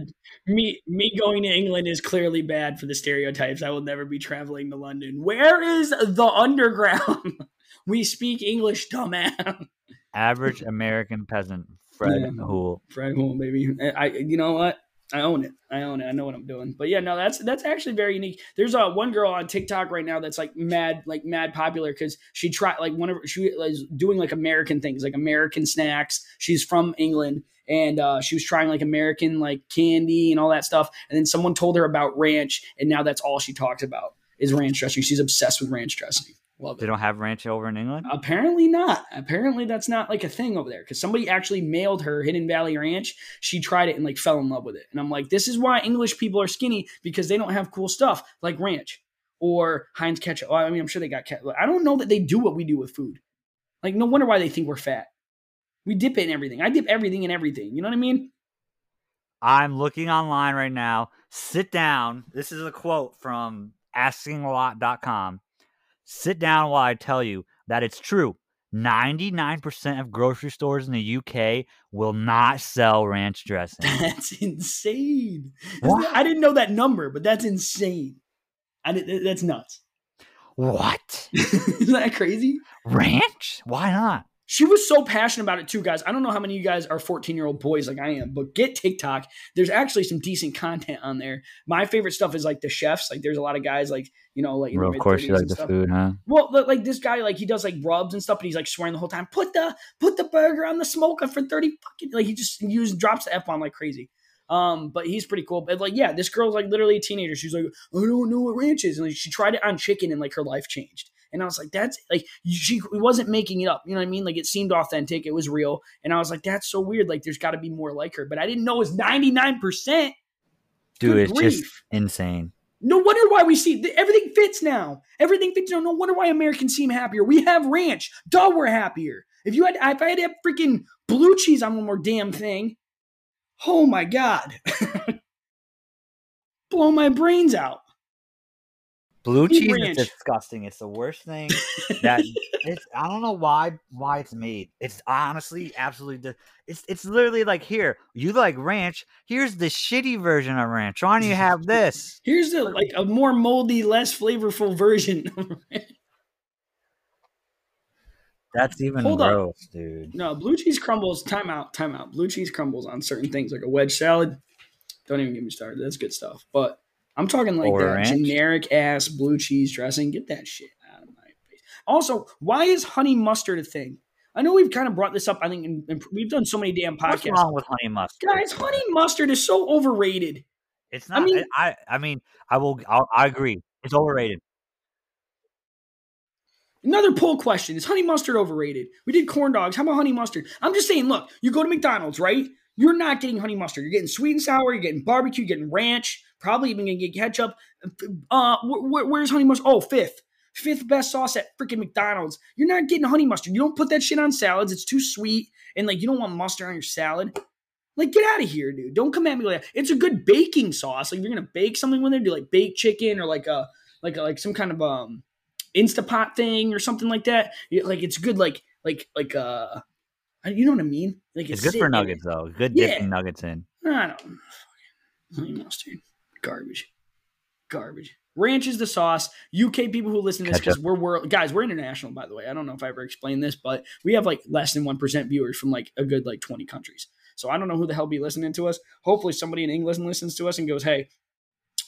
me, me going to England is clearly bad for the stereotypes. I will never be traveling to London. Where is the underground? We speak English, dumbass. Average American peasant. Fred yeah. Hool. Fred Hool, baby. I, you know what? I own it. I own it. I know what I'm doing. But yeah, no, that's that's actually very unique. There's a uh, one girl on TikTok right now that's like mad, like mad popular because she tried like one of her, she was doing like American things, like American snacks. She's from England, and uh, she was trying like American like candy and all that stuff. And then someone told her about ranch, and now that's all she talks about is ranch dressing. She's obsessed with ranch dressing. Love they it. Don't have ranch over in England? Apparently not. Apparently that's not like a thing over there because somebody actually mailed her Hidden Valley Ranch. She tried it and like fell in love with it. And I'm like, this is why English people are skinny because they don't have cool stuff like ranch or Heinz ketchup. I mean, I'm sure they got ketchup. I don't know that they do what we do with food. Like, no wonder why they think we're fat. We dip it in everything. I dip everything in everything. You know what I mean? I'm looking online right now. Sit down. This is a quote from asking a lot dot com. Sit down while I tell you that it's true. ninety-nine percent of grocery stores in the U K will not sell ranch dressing. That's insane. What? I didn't know that number, but that's insane. I did, that's nuts. What? Isn't that crazy? Ranch? Why not? She was so passionate about it too, guys. I don't know how many of you guys are fourteen-year-old boys like I am, but get TikTok. There's actually some decent content on there. My favorite stuff is like the chefs. Like there's a lot of guys like, you know, like. Well, of course you like the food, huh? Well, like this guy, like he does like rubs and stuff, but he's like swearing the whole time. Put the put the burger on the smoker for thirty fucking. Like he just uses drops the F bomb like crazy. Um, but he's pretty cool. But like, yeah, this girl's like literally a teenager. She's like, I don't know what ranch is, and like, she tried it on chicken, and like her life changed. And I was like, that's like, she wasn't making it up. You know what I mean? Like it seemed authentic. It was real. And I was like, that's so weird. Like there's got to be more like her, but I didn't know it was ninety-nine percent. Dude, it's just insane. No wonder why we see everything fits now. Everything fits now. No wonder why Americans seem happier. We have ranch. Duh, we're happier. If you had, if I had to have freaking blue cheese on one more damn thing. Oh my God. Blow my brains out. Blue cheese is disgusting. It's the worst thing that it's, I don't know why why it's made. It's honestly absolutely it's it's literally like, here, you like ranch, here's the shitty version of ranch. Why don't you have this? Here's the like a more moldy, less flavorful version of ranch. That's even Hold gross, up. dude. No, blue cheese crumbles, time out, time out. Blue cheese crumbles on certain things like a wedge salad. Don't even get me started. That's good stuff. But I'm talking like that generic ass blue cheese dressing. Get that shit out of my face. Also, why is honey mustard a thing? I know we've kind of brought this up. I think in, in, we've done so many damn podcasts. What's wrong with honey mustard? Guys, honey mustard is so overrated. It's not. I mean, I, I mean, I will. I'll, I agree. It's overrated. Another poll question: is honey mustard overrated? We did corn dogs. How about honey mustard? I'm just saying. Look, you go to McDonald's, right? You're not getting honey mustard. You're getting sweet and sour. You're getting barbecue. You're getting ranch. Probably even going to get ketchup. Uh, wh- wh- where's honey mustard? Oh, fifth. Fifth best sauce at freaking McDonald's. You're not getting honey mustard. You don't put that shit on salads. It's too sweet. And, like, you don't want mustard on your salad. Like, get out of here, dude. Don't come at me like that. It's a good baking sauce. Like, if you're going to bake something with it, do, like, baked chicken or, like, a, like, a, like some kind of um, Instapot thing or something like that. Like, it's good, like, like, like, uh, you know what I mean? Like, It's, it's good sick. for nuggets, though. Good yeah. dipping nuggets in. I don't honey mustard. Garbage. Garbage. Ranch is the sauce. U K people who listen to this, because we're world guys, we're international, by the way. I don't know if I ever explained this, but we have like less than one percent viewers from like a good like twenty countries. So I don't know who the hell be listening to us. Hopefully somebody in England listens to us and goes, hey,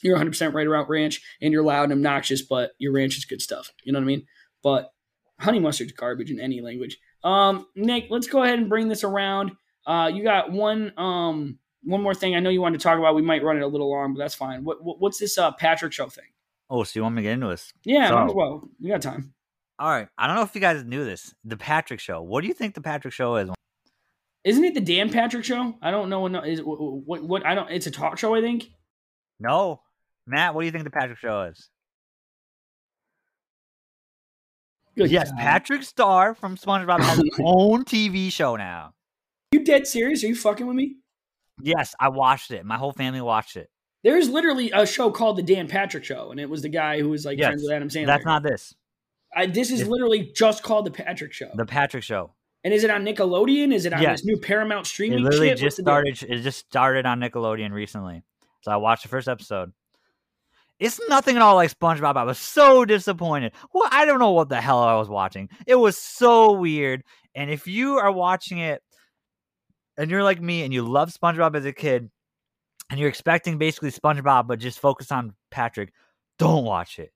you're one hundred percent right around ranch and you're loud and obnoxious, but your ranch is good stuff. You know what I mean? But honey mustard's garbage in any language. Um, Nick, let's go ahead and bring this around. Uh, you got one um, – One more thing I know you wanted to talk about. We might run it a little long, but that's fine. What, what What's this uh, Patrick show thing? Oh, so you want me to get into this? Yeah, so, might as well. We got time. All right. I don't know if you guys knew this. The Patrick show. What do you think the Patrick show is? Isn't it the Dan Patrick show? I don't know. What, is, what, what, what I don't. It's a talk show, I think. No. Matt, what do you think the Patrick show is? Good yes, God. Patrick Starr from SpongeBob has his own T V show now. You dead serious? Are you fucking with me? Yes, I watched it. My whole family watched it. There is literally a show called The Dan Patrick Show, and it was the guy who was like yes, friends with Adam Sandler. That's not this. I, this is it's, literally just called The Patrick Show. The Patrick Show. And is it on Nickelodeon? Is it on yes. this new Paramount streaming? It literally shit? just started. It just started on Nickelodeon recently, so I watched the first episode. It's nothing at all like SpongeBob. I was so disappointed. Well, I don't know what the hell I was watching. It was so weird. And if you are watching it, and you're like me, and you love SpongeBob as a kid, and you're expecting basically SpongeBob, but just focus on Patrick, don't watch it.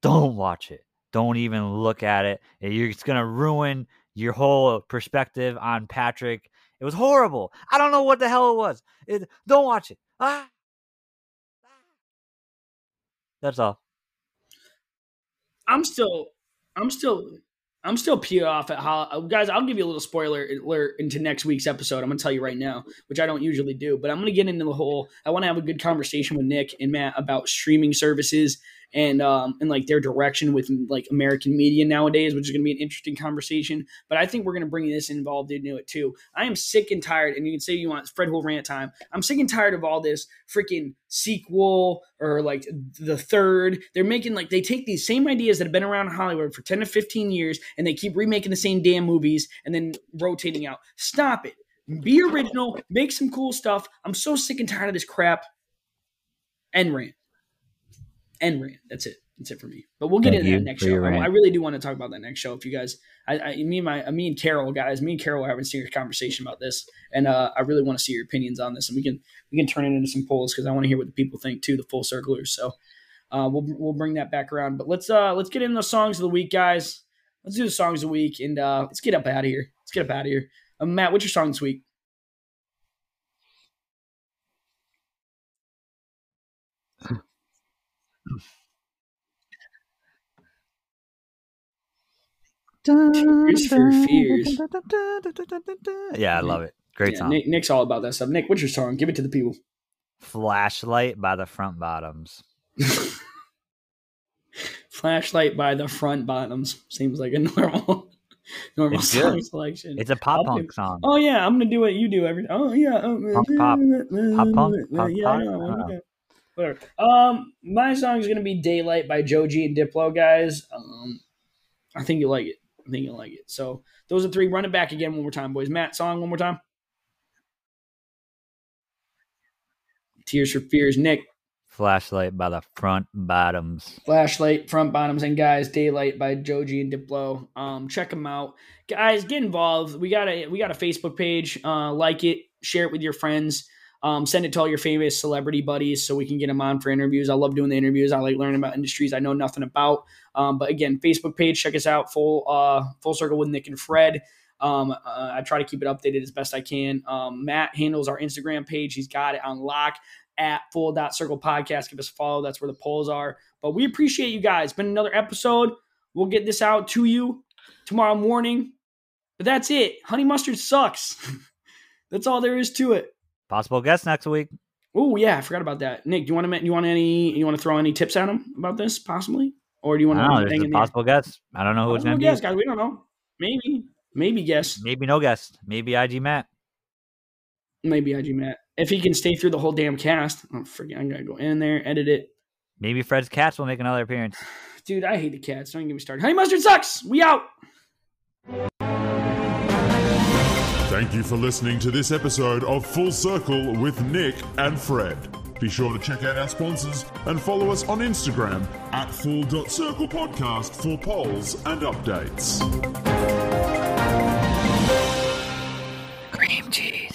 Don't watch it. Don't even look at it. It's going to ruin your whole perspective on Patrick. It was horrible. I don't know what the hell it was. It, don't watch it. Ah. Ah. That's all. I'm still... I'm still... I'm still peed off at how, guys, I'll give you a little spoiler alert into next week's episode. I'm going to tell you right now, which I don't usually do, but I'm going to get into the whole, I want to have a good conversation with Nick and Matt about streaming services and um and like their direction with like American media nowadays, which is going to be an interesting conversation. But I think we're going to bring this involved into it too. I am sick and tired, and you can say you want Fred Will rant time. I'm sick and tired of all this freaking sequel or like the third. They're making like they take these same ideas that have been around in Hollywood for ten to fifteen years, and they keep remaking the same damn movies and then rotating out. Stop it. Be original. Make some cool stuff. I'm so sick and tired of this crap. End rant. End rant. That's it. That's it for me. But we'll get Thank into that next show. I, I really do want to talk about that next show. If you guys, I, I, me and my, me and Carol, guys, me and Carol are having a serious conversation about this, and uh, I really want to see your opinions on this, and we can we can turn it into some polls because I want to hear what the people think too, the full circlers. So uh, we'll we'll bring that back around. But let's uh, let's get into the songs of the week, guys. Let's do the songs of the week, and uh, let's get up out of here. Let's get up out of here. Uh, Matt, what's your song this week? Tears for Fears. Yeah, I love it. Great yeah, song. Nick, Nick's all about that stuff. Nick, what's your song? Give it to the people. Flashlight by the Front Bottoms. Flashlight by the Front Bottoms. Seems like a normal normal it's song good. Selection. It's a pop punk do, song. Oh, yeah. I'm going to do what you do every time. Oh, yeah. Pop, pop. Pop, pop. Pop, yeah, pop. Oh, okay. Whatever. Um, my song is going to be Daylight by Joji and Diplo, guys. Um, I think you'll like it. I think you'll like it. So those are three. Run it back again one more time, boys. Matt, song one more time. Tears for Fears. Nick. Flashlight by the Front Bottoms. Flashlight, Front Bottoms, and guys, Daylight by Joji and Diplo. Um, check them out, guys. Get involved. We got a we got a Facebook page. Uh, like it, share it with your friends. Um, send it to all your famous celebrity buddies so we can get them on for interviews. I love doing the interviews. I like learning about industries I know nothing about. Um, but again, Facebook page, check us out. Full uh, Full Circle with Nick and Fred. Um, uh, I try to keep it updated as best I can. Um, Matt handles our Instagram page. He's got it on lock at full.circle podcast. Give us a follow. That's where the polls are. But we appreciate you guys. It's been another episode. We'll get this out to you tomorrow morning. But that's it. Honey mustard sucks. That's all there is to it. Possible guest next week. Oh yeah, I forgot about that. Nick, do you want to you want any you want to throw any tips at him about this possibly, or do you want to? No, there's a possible guest. I don't know who it's going to be. Guest, guys, we don't know. Maybe, maybe guest. Maybe no guest. Maybe I G Matt. Maybe I G Matt. If he can stay through the whole damn cast, I'm freaking. I'm gonna go in there, edit it. Maybe Fred's cats will make another appearance. Dude, I hate the cats. Don't get me started. Honey mustard sucks. We out. Thank you for listening to this episode of Full Circle with Nick and Fred. Be sure to check out our sponsors and follow us on Instagram at full.circle podcast for polls and updates. Cream cheese.